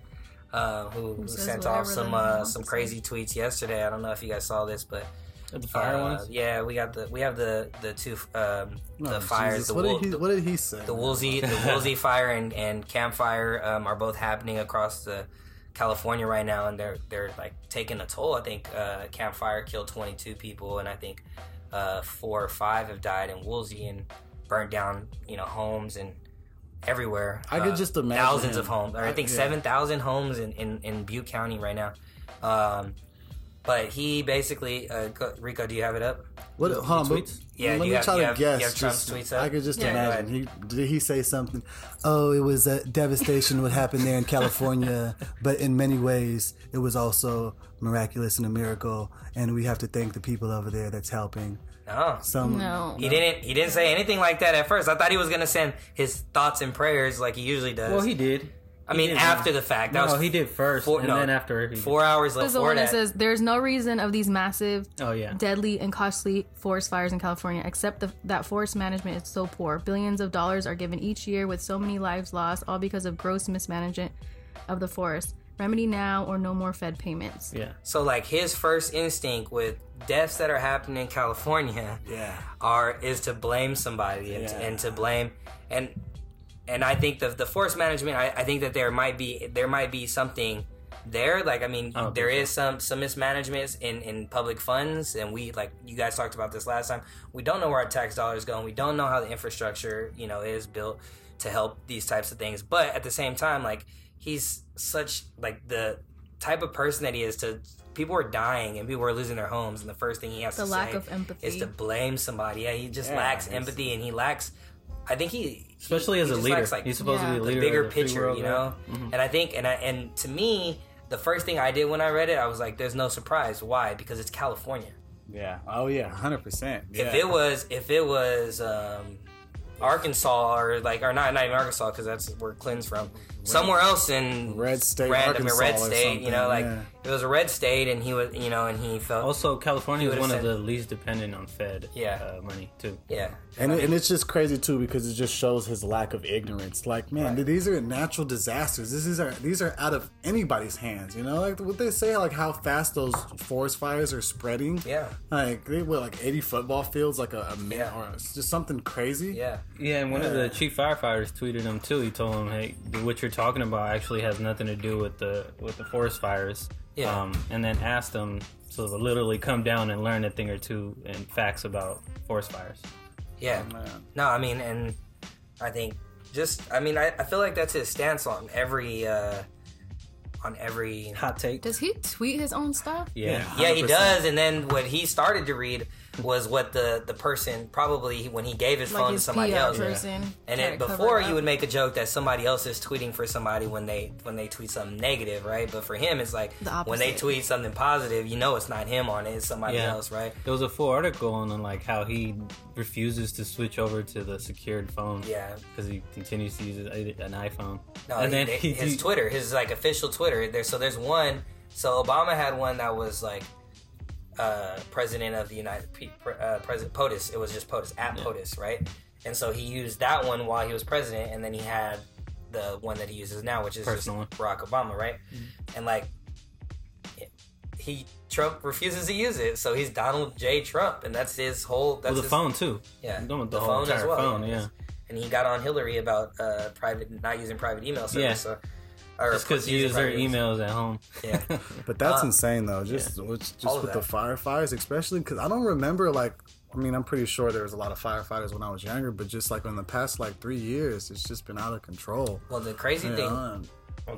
who sent off some crazy tweets yesterday. I don't know if you guys saw this, but the fire ones. Yeah, we have the two the fires. Jesus. What did he say? The Woolsey fire and Camp Fire are both happening across the California right now, and they're like taking a toll. I think Camp Fire killed 22 people, and I think 4 or 5 have died in Woolsey and burned down, you know, homes and everywhere. I could just imagine thousands of homes. I think 7,000 homes in Butte County right now. But he basically Rico, do you have it up? What tweets? Yeah, let me try to guess. You have Trump's tweets up? I could just imagine. Did he say something? Oh, it was devastation what happened there in California, but in many ways it was also miraculous and a miracle, and we have to thank the people over there that's helping. He didn't say anything like that at first. I thought he was going to send his thoughts and prayers like he usually does. Well, he did. I mean, after the fact. No, he did first, then after. 4 hours later. There's the one that says, there's no reason of these massive, deadly, and costly forest fires in California, except that forest management is so poor. Billions of dollars are given each year with so many lives lost, all because of gross mismanagement of the forest. Remedy now or no more Fed payments. Yeah. So, like, his first instinct with deaths that are happening in California is to blame somebody and to blame... And I think the forest management, I think that there might be something there. Like, I mean, there is some mismanagement in public funds. And we, like you guys talked about this last time, we don't know where our tax dollars go. And we don't know how the infrastructure, you know, is built to help these types of things. But at the same time, like, he's such, like, the type of person that he is to... People are dying and people are losing their homes. And the first thing he has to say... The lack of empathy. ...is to blame somebody. Yeah, he just lacks empathy and he lacks... I think he, especially as a leader, likes, like, he's supposed to be a leader, the bigger picture, you know. Mm-hmm. And I think, and to me, the first thing I did when I read it, I was like, "There's no surprise. Why? Because it's California. Yeah. Oh yeah, 100%. Yeah. If it was Arkansas or not even Arkansas, because that's where Clinton's from. Somewhere else in red state, Arkansas, you know, like yeah. It was a red state, and he was, you know, and he felt also California is one of the least dependent on Fed money too. Yeah, and it's just crazy too, because it just shows his lack of ignorance. Like, man, these are natural disasters. These are out of anybody's hands. You know, like what they say, like how fast those forest fires are spreading. Yeah, like they were like 80 football fields, like or just something crazy. Yeah, yeah, and one of the chief firefighters tweeted him too. He told him, hey, what you're talking about actually has nothing to do with the forest fires, and then asked them to literally come down and learn a thing or two and facts about forest fires. I feel like that's his stance on every hot take. Does he tweet his own stuff? Yeah, he does. And then what he started to read was what the person probably when he gave his phone to somebody else. And before you would make a joke that somebody else is tweeting for somebody when they tweet something negative, right? But for him, it's like when they tweet something positive, you know, it's not him on it, it's somebody else, right? There was a full article on like how he refuses to switch over to the secured phone. Yeah, because he continues to use an iPhone. No, and then his Twitter, his like official Twitter. There's one. So Obama had one that was like. President of the United President POTUS. It was just POTUS POTUS, right? And so he used that one while he was president, and then he had the one that he uses now, which is personal, just Barack Obama, right? Mm-hmm. And like Trump refuses to use it, so he's Donald J. Trump, and that's his whole. That's his phone too. Yeah, the whole phone as well. Phone, yeah. And he got on Hillary about not using private email service. Yeah. So, just because you use their emails at home. Yeah. But that's insane, though. Just with the firefighters, especially because I don't remember, like, I mean, I'm pretty sure there was a lot of firefighters when I was younger, but just like in the past, like 3 years, it's just been out of control. Well, the crazy thing.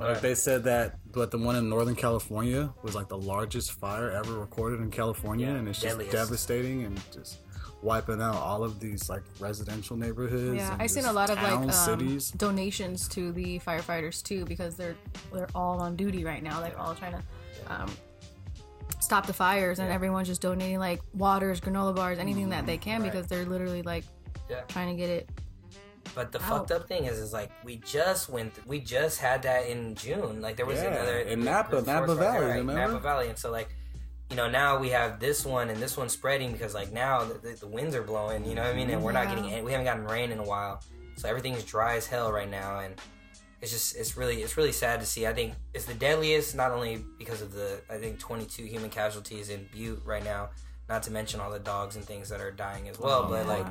Like they said that, but the one in Northern California was like the largest fire ever recorded in California, and it's just devastating and just wiping out all of these like residential neighborhoods. Yeah, I've seen a lot of cities. Donations to the firefighters too, because they're all on duty right now. They're all trying to stop the fires, and everyone's just donating like waters, granola bars, anything that they can, because they're literally like trying to get it. But the fucked up thing is like we just had that in June. Like there was another in Napa Valley, remember? Napa Valley, and so like. You know, now we have this one, and this one's spreading because, like, now the winds are blowing, you know what I mean? And we're not we haven't gotten rain in a while. So everything's dry as hell right now, and it's really sad to see. I think it's the deadliest, not only because of the 22 human casualties in Butte right now, not to mention all the dogs and things that are dying as well, but, like,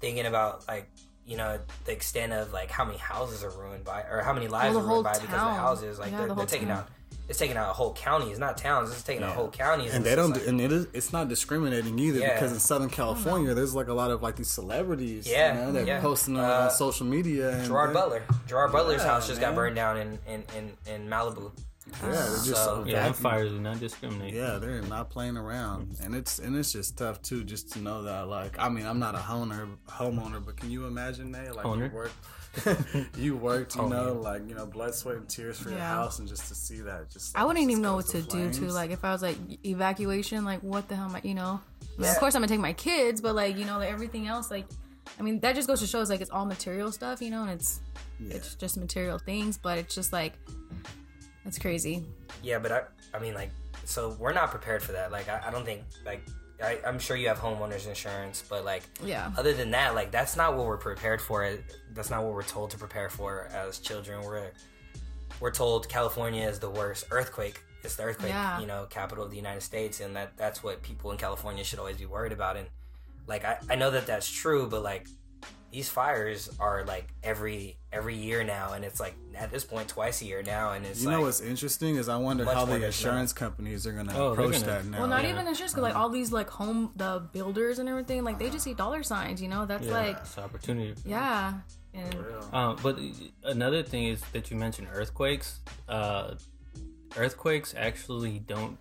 thinking about, like, you know, the extent of, like, how many houses are ruined by, or how many lives are ruined by because of the houses. Like, they're taking out. It's taking out a whole county. It's not towns. It's taking out whole counties. And they don't. Like, and it's not discriminating either, because in Southern California, there's like a lot of like these celebrities. Yeah, you know, they're posting on social media. And Gerard Butler's house just got burned down in Malibu. Yeah, fires do not discriminate. Yeah, they're not playing around, and it's just tough too, just to know that. Like, I mean, I'm not a homeowner, but can you imagine that? Like, you work. Blood, sweat, and tears for your house, and just to see that, just like, I wouldn't even know what to flames. Do. To like, if I was like evacuation, like what the hell am I? You know, of course I'm gonna take my kids, but like you know, like, everything else, like I mean, that just goes to show it's like it's all material stuff, you know, and it's just material things, but it's just like that's crazy. Yeah, but I mean, like, so we're not prepared for that. Like, I don't think like. I'm sure you have homeowners insurance, but like, other than that, like, that's not what we're prepared for. That's not what we're told to prepare for as children. We're told California is the worst earthquake. It's the earthquake, you know, capital of the United States, and that's what people in California should always be worried about. And like, I know that that's true, but like, these fires are like every year now, and it's like at this point twice a year now, and it's you know what's interesting is I wonder how the insurance companies are going to approach that now. Well, not even insurance, because like all these like the builders and everything, like they just see dollar signs, you know. That's like it's an opportunity. Yeah, and but another thing is that you mentioned earthquakes. Earthquakes actually don't,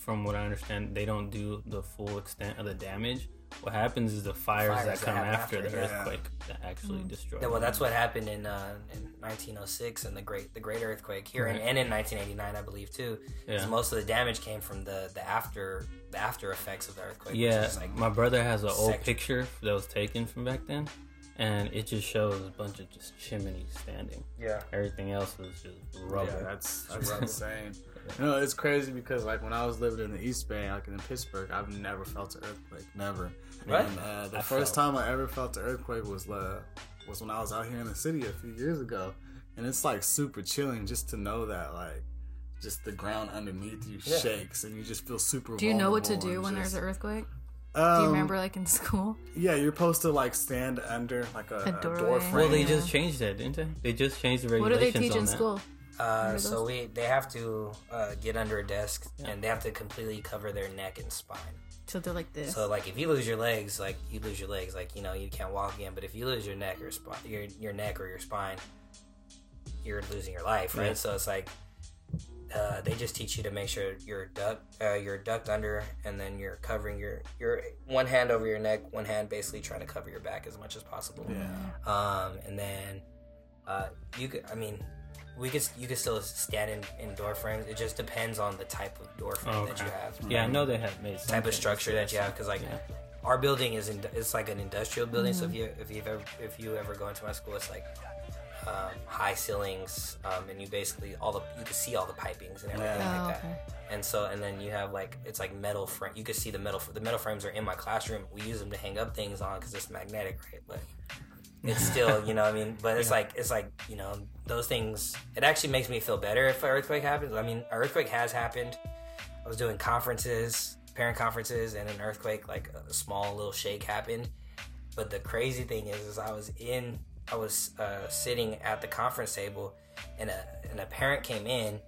from what I understand, they don't do the full extent of the damage. What happens is the fires that come after the earthquake that actually destroys. Well, that's what happened in 1906 and the great earthquake here, and in 1989, I believe too. Because most of the damage came from the after effects of the earthquake. Yeah, which is like my brother has an old picture that was taken from back then, and it just shows a bunch of just chimneys standing. Yeah, everything else was just rubble. Yeah, that's insane. You know, it's crazy because, like, when I was living in the East Bay, like in Pittsburgh, I've never felt an earthquake. Never. Right? And the first time I ever felt an earthquake was when I was out here in the city a few years ago. And it's, like, super chilling just to know that, like, just the ground underneath you shakes and you just feel super vulnerable. Do you know what to do when there's an earthquake? Do you remember, like, in school? Yeah, you're supposed to, like, stand under, like, a door frame. Well, they just changed that, didn't they? They just changed the regulations on that. What do they teach in school? They have to get under a desk and they have to completely cover their neck and spine. So they're like this. So like if you lose your legs, like you know you can't walk again. But if you lose your neck or your neck or your spine, you're losing your life, right? Yeah. So it's like they just teach you to make sure you're ducked under, and then you're covering your one hand over your neck, one hand basically trying to cover your back as much as possible. Yeah. And then you could, I mean. You could still stand in door frames. It just depends on the type of door frame that you have. Yeah, I know they have made some type of structure that you have because like our building is it's like an industrial building. Mm-hmm. So if you ever go into my school, it's like high ceilings, and you basically you can see all the pipings and everything like that. And so and then you have like it's like metal frame. You can see the metal frames are in my classroom. We use them to hang up things on because it's magnetic, right? But it's still, you know what I mean? But it's like, you know, those things, it actually makes me feel better if an earthquake happens. I mean, an earthquake has happened. I was doing conferences, parent conferences, and an earthquake, like a small little shake happened. But the crazy thing is I was sitting at the conference table and a parent came in,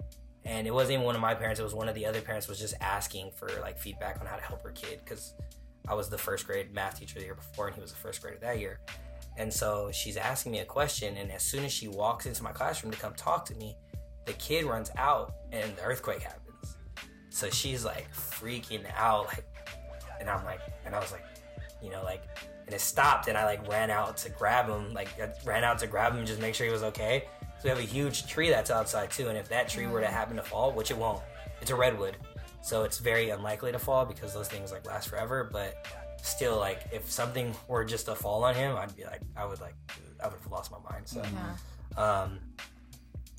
and it wasn't even one of my parents. It was one of the other parents was just asking for like feedback on how to help her kid. 'Cause I was the first grade math teacher the year before, and he was the first grader that year. And so she's asking me a question, and as soon as she walks into my classroom to come talk to me, the kid runs out, and the earthquake happens. So she's like freaking out, like, and I'm like, and I was like, you know, like, and it stopped, and I like ran out to grab him, just make sure he was okay. So we have a huge tree that's outside too, and if that tree were to happen to fall, which it won't, it's a redwood, so it's very unlikely to fall because those things like last forever, but. Still, like, if something were just to fall on him, I'd be like, I would have lost my mind. So,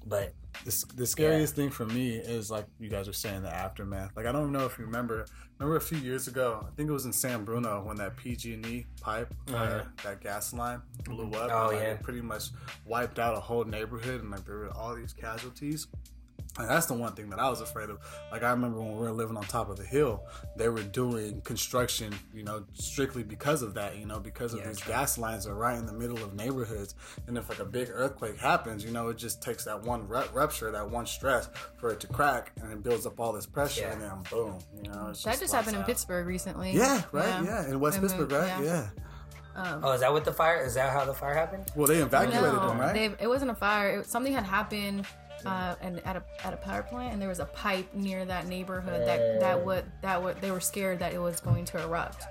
but the scariest thing for me is like you guys are saying the aftermath. Like, I don't know if you remember a few years ago. I think it was in San Bruno when that PG&E pipe, that gas line blew up. Oh and, like, it pretty much wiped out a whole neighborhood, and like there were all these casualties. And that's the one thing that I was afraid of. Like, I remember when we were living on top of the hill, they were doing construction, you know, strictly because of that, you know, because of these gas lines are right in the middle of neighborhoods. And if, like, a big earthquake happens, you know, it just takes that one rupture, that one stress for it to crack, and it builds up all this pressure, and then boom, you know. It's that just happened in Pittsburgh recently. Yeah, right, in West Pittsburgh, right? Yeah. Is that what the fire, is that how the fire happened? Well, they evacuated them, right? It wasn't a fire. Something had happened. And at a power plant, and there was a pipe near that neighborhood that they were scared that it was going to erupt.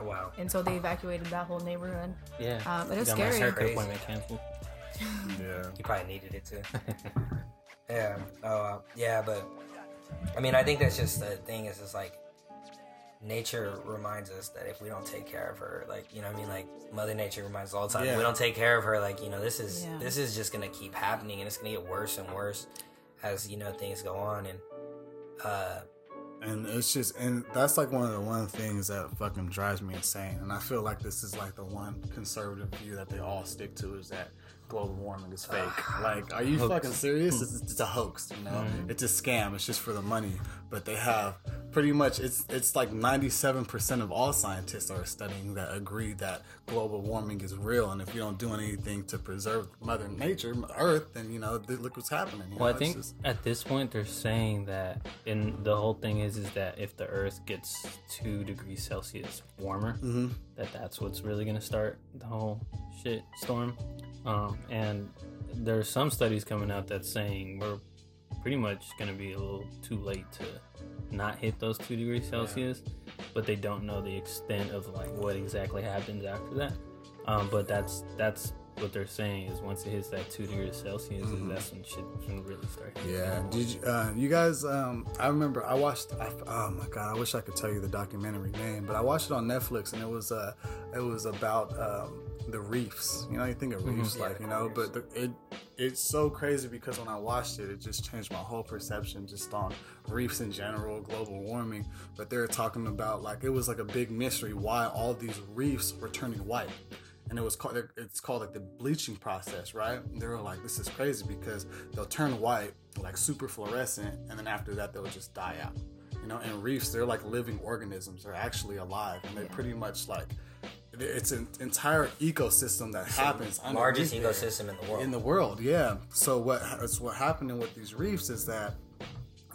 Wow! And so they evacuated that whole neighborhood. Yeah, it was scary. Yeah, you probably needed it too. But I mean, I think that's just the thing. Is just like nature reminds us that if we don't take care of her, like, you know what I mean, like Mother Nature reminds us all the time, if we don't take care of her, like, you know, this is just gonna keep happening, and it's gonna get worse and worse as, you know, things go on. And and it's just, and that's like one of the things that fucking drives me insane. And I feel like this is like the one conservative view that they all stick to, is that global warming is fake. Like, are you fucking serious? It's a hoax, you know? Mm. It's a scam. It's just for the money. But they have pretty much, it's like 97% of all scientists are studying that agree that global warming is real. And if you don't do anything to preserve Mother Nature, Earth, then, you know, look what's happening. Well, I think at this point they're saying that, and the whole thing is that if the Earth gets 2 degrees Celsius warmer, that's what's really going to start the whole shit storm. And there are some studies coming out that's saying we're pretty much going to be a little too late to not hit those 2 degrees Celsius. but they don't know the extent of like what exactly happens after that. But that's what they're saying is once it hits that 2 degrees Celsius, mm-hmm. that's when shit can really start. Yeah. Did you guys? I remember I watched. Oh my god! I wish I could tell you the documentary name, but I watched it on Netflix, and it was about the reefs. You know, you think of reefs, mm-hmm. like, you know, but it's so crazy because when I watched it, it just changed my whole perception just on reefs in general, global warming. But they're talking about like it was like a big mystery why all these reefs were turning white. And it's called like the bleaching process, right? And they were like, this is crazy because they'll turn white, like super fluorescent, and then after that, they'll just die out. You know, and reefs, they're like living organisms. They're actually alive, and they pretty much like, it's an entire ecosystem that happens. The largest ecosystem in the world. In the world, yeah. So what's happening with these reefs is that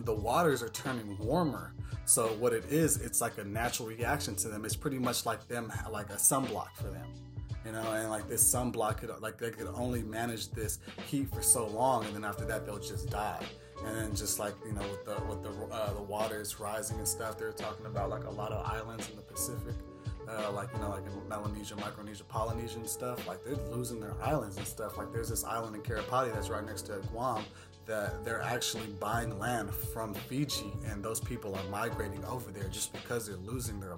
the waters are turning warmer. So what it is, it's like a natural reaction to them. It's pretty much like them, like a sunblock for them. You know, and like this sunblock could, like, they could only manage this heat for so long, and then after that they'll just die. And then just like, you know, with the waters rising and stuff, they're talking about like a lot of islands in the Pacific, like, you know, like in Melanesia, Micronesia, Polynesia and stuff, like they're losing their islands and stuff. Like there's this island in Kiribati that's right next to Guam that they're actually buying land from Fiji, and those people are migrating over there just because they're losing their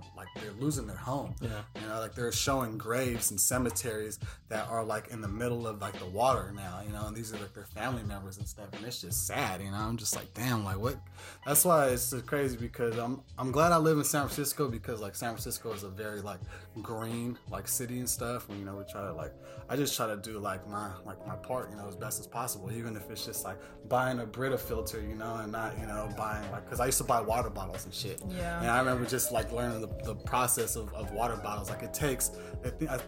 home. Yeah. You know, like they're showing graves and cemeteries that are like in the middle of like the water now, you know, and these are like their family members and stuff, and it's just sad, you know. I'm just like, damn, like what? That's why it's so crazy because I'm glad I live in San Francisco because like San Francisco is a very like green like city and stuff, and you know, we try to like, I just try to do like my part, you know, as best as possible, even if it's just like buying a Brita filter, you know, and not, you know, buying like, because I used to buy water bottles and shit. Yeah. And I remember just like learning the process of water bottles. Like it takes,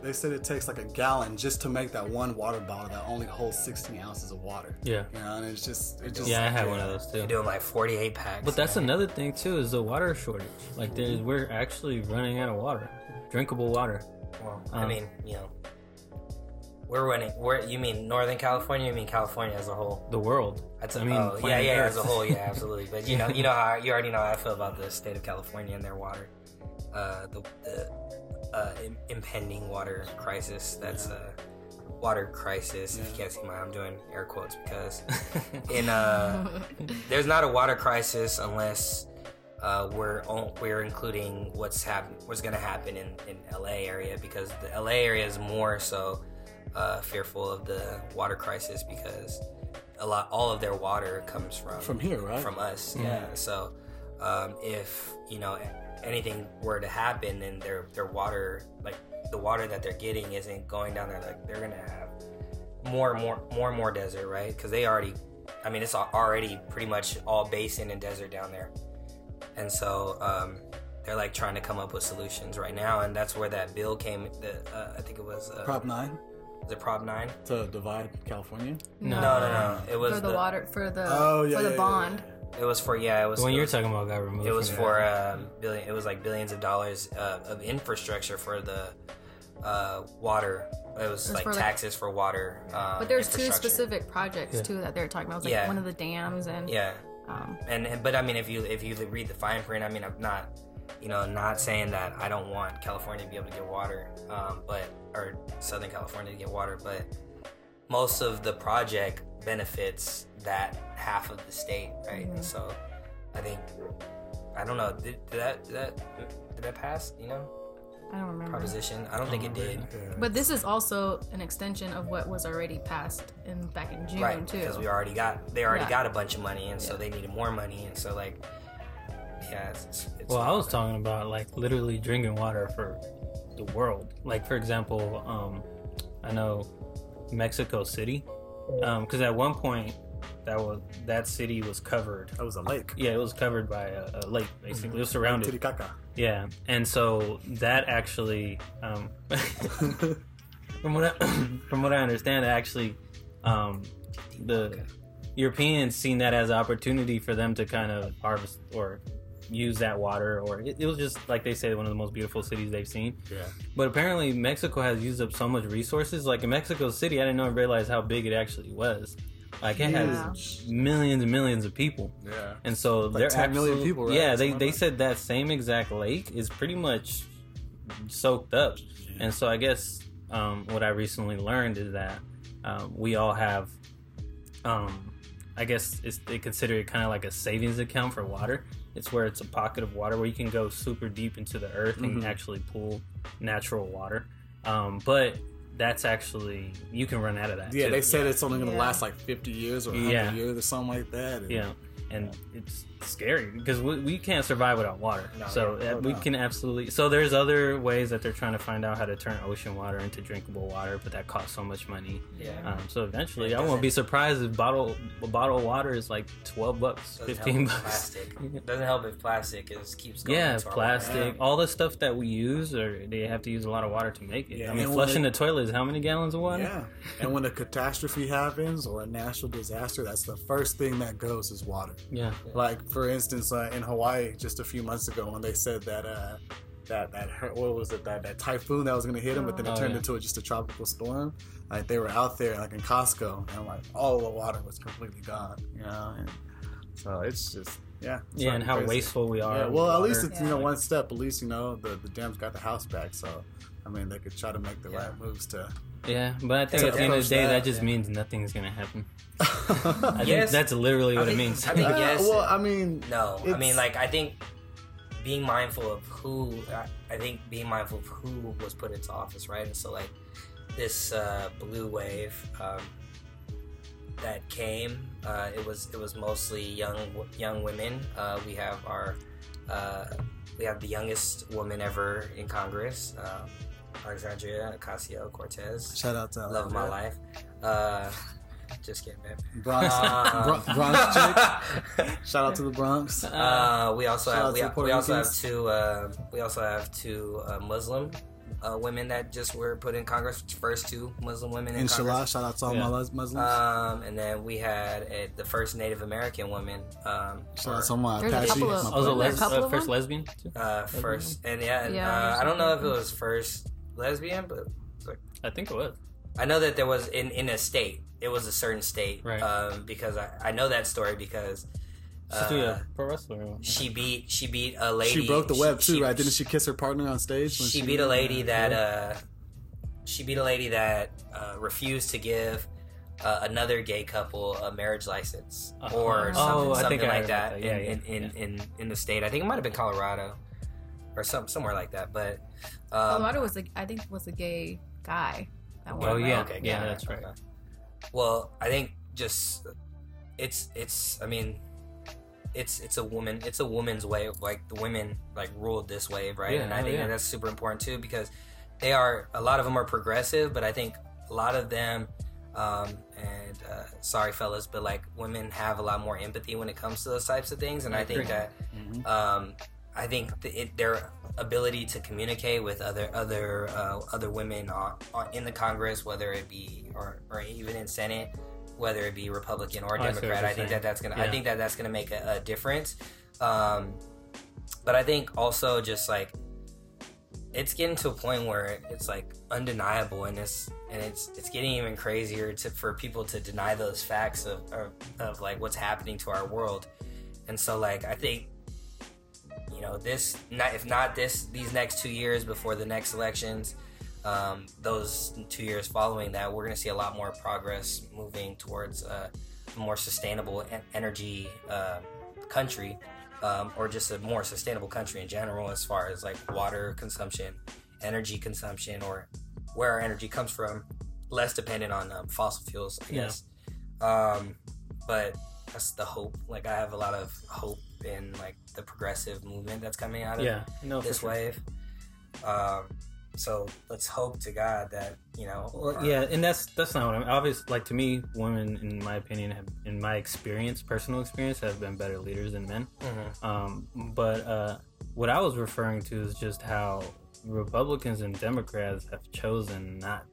they said it takes like a gallon just to make that one water bottle that only holds 16 ounces of water. Yeah. You know, and it's just. Yeah, I had one of those too. They do like 48 packs. But that's another thing too, is the water shortage. Like we're actually running out of water, drinkable water. Well, I mean, you know. We're running. You mean Northern California? You mean California as a whole? The world. As a whole, yeah, absolutely. But you know how you already know how I feel about the state of California and their water, impending water crisis. That's a water crisis. Yeah. If you can't see mine, I'm doing air quotes because there's not a water crisis unless we're including what's going to happen in LA area, because the LA area is more so. Fearful of the water crisis because all of their water comes from here, right? From us, mm-hmm. yeah. So if you know anything were to happen, and their water, like the water that they're getting, isn't going down there, like they're gonna have more and more desert, right? Because they already, I mean, it's already pretty much all basin and desert down there, and so they're like trying to come up with solutions right now, and that's where that bill came. I think it was Prop 9. Is it Prop 9? To divide California? No. It was for the water, for the bond. Yeah. It was for, yeah, it was when you're talking about got removed. It was for billion. It was like billions of dollars of infrastructure for the water. It was like taxes for water. But there's two specific projects too that they're talking about. It was like one of the dams and but I mean, if you read the fine print, I mean, I'm not. You know, not saying that I don't want California to be able to get water, or Southern California to get water, but most of the project benefits that half of the state, right? Mm-hmm. So I think, I don't know, did that pass? You know, I don't remember. Proposition? I don't think it did. But this is also an extension of what was already passed back in June, right, too. Because they already got a bunch of money, and so they needed more money, and so like. Yeah, I was talking about like literally drinking water for the world. Like for example, I know Mexico City, because at one point that city was covered. It was a lake. Yeah, it was covered by a lake basically. Mm-hmm. It was surrounded. Titicaca. Yeah, and so that actually, from what I understand, actually, the Europeans seen that as an opportunity for them to kind of harvest or use that water, or it was just like they said, one of the most beautiful cities they've seen. Yeah. But apparently Mexico has used up so much resources. Like in Mexico City, I didn't know and realize how big it actually was. Like it has millions and millions of people. Yeah. And so like 10 million people, right? Yeah, they said that same exact lake is pretty much soaked up. Yeah. And so I guess what I recently learned is that we all have I guess they consider it kind of like a savings account for water. It's where it's a pocket of water where you can go super deep into the earth and actually pull natural water. But that's actually, you can run out of that. Yeah, too. They said it's only going to last like 50 years or 100 years or something like that. And, it's scary because we can't survive without water. No, so we can absolutely, so there's other ways that they're trying to find out how to turn ocean water into drinkable water, but that costs so much money. Yeah. So eventually, I won't be surprised if bottle water is like $12, $15. Plastic. Doesn't help if plastic keeps going. Yeah, plastic. All the stuff that we use, or they have to use a lot of water to make it. Yeah. I mean, flushing the toilet is how many gallons of water? Yeah. And when a catastrophe happens or a natural disaster, that's the first thing that goes is water. Yeah. Like for instance, in Hawaii just a few months ago, when they said that that typhoon that was going to hit them, but then it turned into just a tropical storm. Like they were out there, like in Cusco, and like all the water was completely gone. You know, and so it's just and how crazy. Wasteful we are. Yeah, well, at least it's one step. At least the dam's got the house back. So I mean, they could try to make the right moves to. Yeah, but I think at the end of the day, that just means nothing's going to happen. I think that's literally what it means. I think yes. Well, I mean... No, I mean, like, I think being mindful of who was put into office, right? And so, like, this blue wave that came, it was mostly young women. We have the youngest woman ever in Congress, Alexandria Ocasio-Cortez. Shout out to Alexandria. Love of my life. Just kidding, man. Bronx chick. Shout out to the Bronx. We also have two Muslim women that just were put in Congress. First two Muslim women in Congress. Shout out to all my Muslims. And then we had the first Native American woman. Shout out to my Apache. First lesbian too. I don't know if it was first lesbian, but I think it was. I know that there was in a state. It was a certain state, right? Because I know that story because pro wrestler. She beat a lady. She broke the web too, right? Didn't she kiss her partner on stage? When she beat a lady that refused to give another gay couple a marriage license or something like that. Yeah, in the state, I think it might have been Colorado or somewhere like that. But Colorado was a gay guy. That's right. Okay. Well, I think just it's a woman's wave. Like the women ruled this wave, right? Yeah, and I think that's super important too because they are a lot of them are progressive, but I think a lot of them sorry fellas, but like women have a lot more empathy when it comes to those types of things, and I think that I think their ability to communicate with other women in the Congress, whether it be or even in Senate, whether it be Republican or Democrat, I think that's gonna make a difference. But I think also just like it's getting to a point where it's like undeniable, and it's getting even crazier for people to deny those facts of like what's happening to our world, and so like I think. You know, these next 2 years before the next elections, those 2 years following that, we're going to see a lot more progress moving towards a more sustainable energy country, or just a more sustainable country in general as far as like water consumption, energy consumption, or where our energy comes from, less dependent on fossil fuels, I guess. But that's the hope. Like, I have a lot of hope in like the progressive movement that's coming out of this wave. So let's hope to God that and that's not what I'm obviously like. To me, women, in my opinion, have, in my experience, personal experience, have been better leaders than men. Mm-hmm. But what I was referring to is just how Republicans and Democrats have chosen not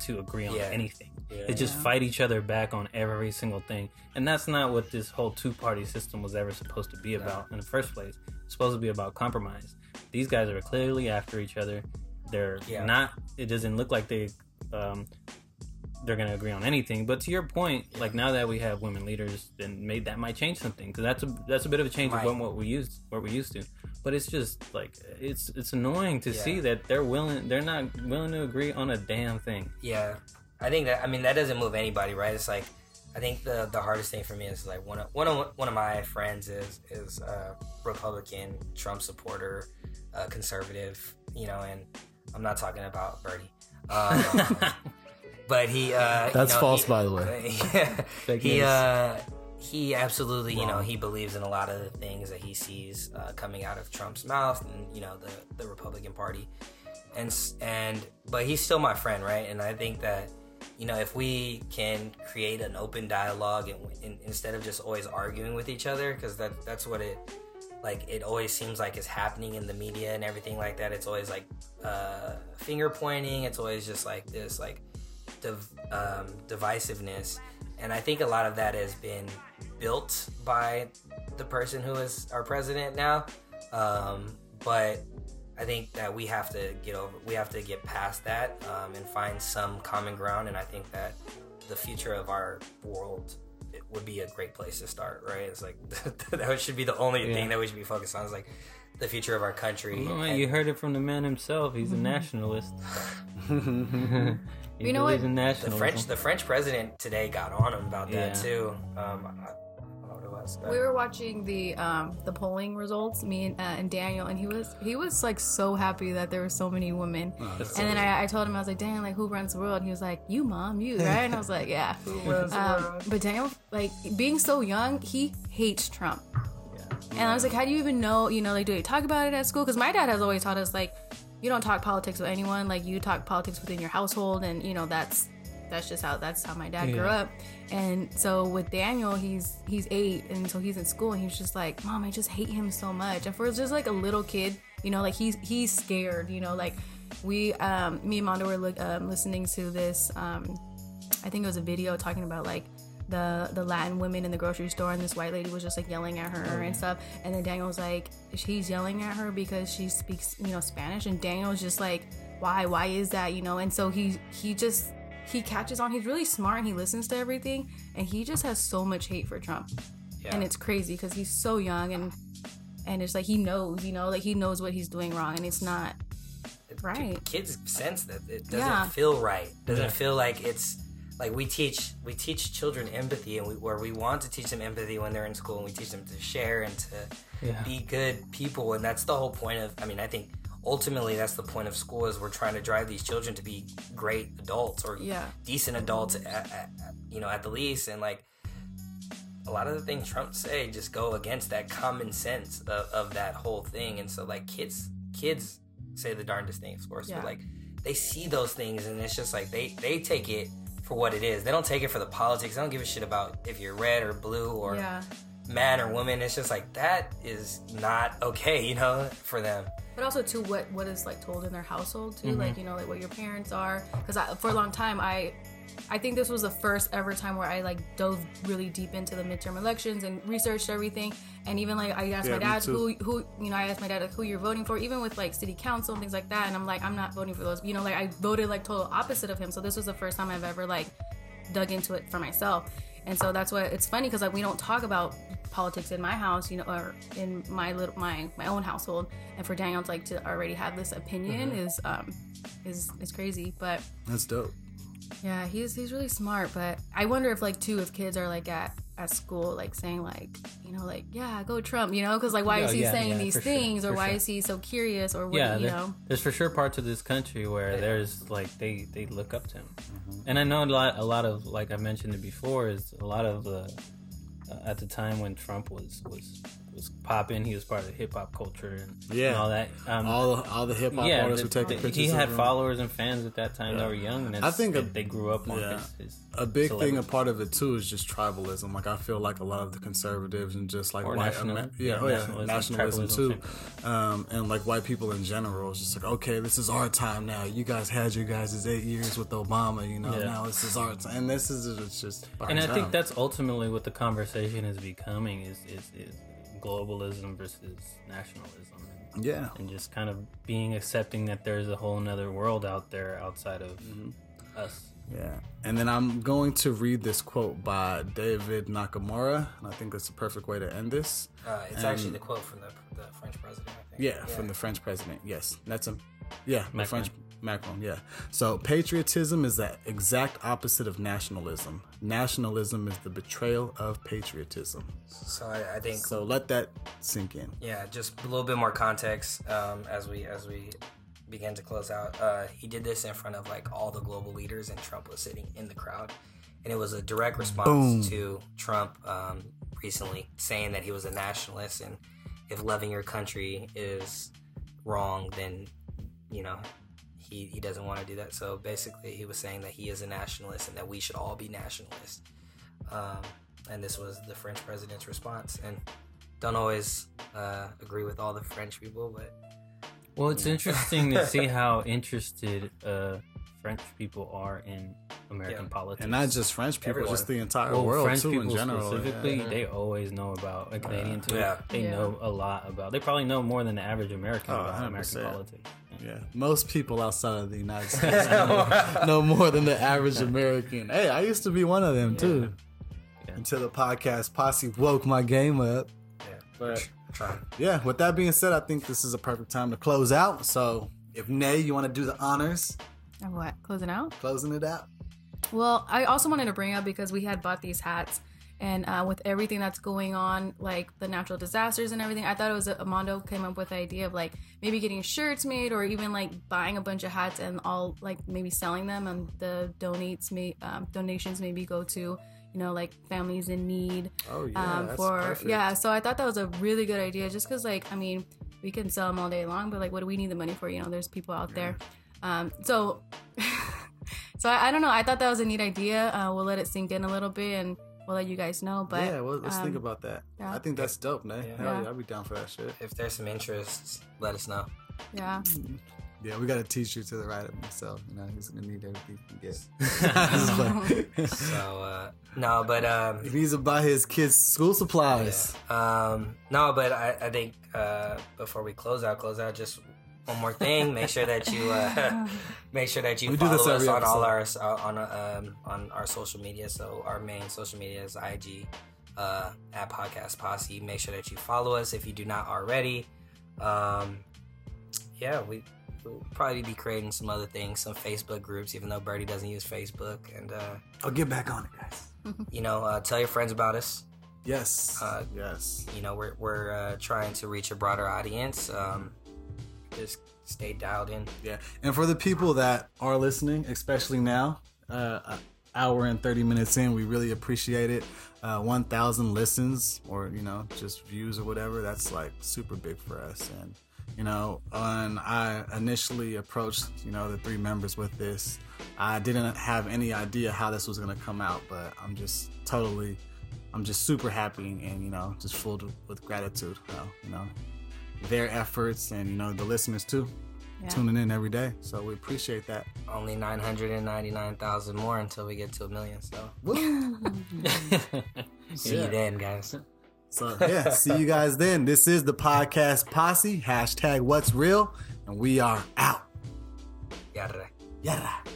to agree on anything. Yeah. They just fight each other back on every single thing. And that's not what this whole two-party system was ever supposed to be about in the first place. It's supposed to be about compromise. These guys are clearly after each other. They're not... It doesn't look like they... they're going to agree on anything. But to your point, like, now that we have women leaders, then maybe that might change something, because that's a bit of a change from what we're used to. But it's just like it's annoying to see that they're not willing to agree on a damn thing. Yeah, I think that that doesn't move anybody, right? It's like, I think the hardest thing for me is like one of my friends is a Republican, Trump supporter, conservative, and I'm not talking about Bernie. But he that's false, by the way. He absolutely he believes in a lot of the things that he sees coming out of Trump's mouth and the Republican Party, but he's still my friend, right? And I think that if we can create an open dialogue and instead of just always arguing with each other, because that's what it always seems like is happening in the media and everything like that. It's always like finger pointing. It's always just like this, like divisiveness. And I think a lot of that has been built by the person who is our president now. But I think that we have to get past that and find some common ground. And I think that the future of our world, it would be a great place to start, right? It's like that should be the only thing that we should be focused on. It's like the future of our country. Well, you heard it from the man himself. He's a nationalist. You know what? The French president today got on him about that too. We were watching the polling results, me and Daniel, and he was like so happy that there were so many women. Oh, and then I told him, I was like, "Dan, like, who runs the world?" And he was like, "You, Mom, you, right?" And I was like, "Yeah." Who runs the world? But Daniel, like, being so young, he hates Trump. Yeah. And I was like, "How do you even know? Like, do they talk about it at school?" Because my dad has always taught us, like, you don't talk politics with anyone. Like, you talk politics within your household, and that's just how my dad grew up. And so with Daniel, he's 8, and so he's in school, and he's just like, "Mom, I just hate him so much." And for just like a little kid, like he's scared, like we me and Mondo were listening to this I think it was a video talking about like the Latin women in the grocery store, and this white lady was just like yelling at her and stuff, and then Daniel was like, he's yelling at her because she speaks Spanish, and Daniel's just like, why is that, and so he catches on. He's really smart, and he listens to everything, and he just has so much hate for Trump. Yeah. And it's crazy because he's so young, and it's like he knows, like he knows what he's doing wrong, and it's not right. Kids sense that it doesn't feel right. Doesn't feel like it's like we teach children empathy, and we want to teach them empathy when they're in school, and we teach them to share and to be good people, and that's the whole point of. I think. Ultimately, that's the point of school, is we're trying to drive these children to be great adults or decent adults, at the least. And like a lot of the things Trump say just go against that common sense of that whole thing. And so like kids say the darndest things for us. Yeah. But like they see those things, and it's just like they take it for what it is. They don't take it for the politics. They don't give a shit about if you're red or blue or man or woman. It's just like that is not okay, for them. But also too, what is like told in their household too, like like what your parents are. Because for a long time, I think this was the first ever time where I like dove really deep into the midterm elections and researched everything. And even like I asked my dad like, who you're voting for, even with like city council and things like that. And I'm like, I'm not voting for those. Like I voted like total opposite of him. So this was the first time I've ever like dug into it for myself. And so that's why it's funny, because like we don't talk about politics in my house, or in my own household. And for Daniel to already have this opinion is crazy. But that's dope. Yeah, he's really smart. But I wonder if if kids are like at school like saying like go Trump, because like why is he saying these things, or why is he so curious, or what, There's for sure parts of this country where there's like they look up to him, and I know a lot of, like I mentioned it before, is a lot of at the time when Trump was popping, he was part of the hip hop culture and all that. All the hip hop artists would take the pictures. He had followers and fans at that time that were young, and I think they grew up on his a big celebrity. Thing, a part of it too, is just tribalism. Like I feel like a lot of the conservatives and just like nationalism too, and like white people in general. It's just like, okay, this is our time now. You guys had your guys' 8 years with Obama, now this is our time. And this is it's just. And I think that's ultimately what the conversation is becoming is globalism versus nationalism, and just kind of being accepting that there's a whole nother world out there outside of us. Yeah. And then I'm going to read this quote by David Nakamura, and I think that's the perfect way to end this. It's actually the quote from the French president, I think. Yeah, from the French president. Yes. That's him. Yeah, Macron. The French Macron, yeah. So patriotism is the exact opposite of nationalism. Nationalism is the betrayal of patriotism. So I think. So let that sink in. Yeah, just a little bit more context as we begin to close out. He did this in front of like all the global leaders, and Trump was sitting in the crowd, and it was a direct response to Trump recently saying that he was a nationalist, and if loving your country is wrong, then you know. He doesn't want to do that. So basically he was saying that he is a nationalist and that we should all be nationalists. And this was the French president's response. And don't always agree with all the French people, but... Well, it's interesting to see how interested French people are in American politics. And not just French people, just the entire world, French too, in general. Specifically, they always know about a Canadian, too. Yeah. They know a lot about... They probably know more than the average American about 100%. American politics. Yeah, most people outside of the United States know more than the average American. Hey, I used to be one of them too, until the podcast posse woke my game up. Yeah, but with that being said, I think this is a perfect time to close out. So, if Nay, you want to do the honors of what closing it out. Well, I also wanted to bring up because we had bought these hats. And with everything that's going on, like the natural disasters and everything, I thought it was Armando came up with the idea of like maybe getting shirts made or even like buying a bunch of hats and all like maybe selling them, and the donations maybe go to, you know, like families in need. Oh, yeah, that's perfect. Yeah, so I thought that was a really good idea just because like, I mean, we can sell them all day long, but like what do we need the money for? You know, there's people out there. So I don't know. I thought that was a neat idea. We'll let it sink in a little bit and we'll let you guys know, but yeah, well, let's think about that. Yeah. I think that's dope, man. Yeah. I'll be down for that shit. If there's some interest, let us know. Yeah. Yeah, we got a teacher to the right of himself. You know, he's gonna need everything he can get. He needs to buy his kids school supplies. Yeah. I think before we close out just one more thing. Make sure that you follow us on all our on our social media. So our main social media is IG at Podcast Posse. Make sure that you follow us if you do not already. We'll probably be creating some other things, some Facebook groups. Even though Birdie doesn't use Facebook, and I'll get back on it, guys. You know, tell your friends about us. Yes. Yes. You know, we're trying to reach a broader audience. Just stay dialed in. Yeah. And for the people that are listening, especially now, an hour and 30 minutes in, we really appreciate it. 1,000 listens or, you know, just views or whatever, that's like super big for us. And, you know, when I initially approached, you know, the three members with this, I didn't have any idea how this was going to come out, but I'm just super happy and, you know, just filled with gratitude, you know. Their efforts and, you know, the listeners too tuning in every day. So we appreciate that. Only 999,000 more until we get to 1 million. So see you then, guys. So yeah, see you guys then. This is the Podcast Posse, #WhatsReal, and we are out. Yarra. Yarra.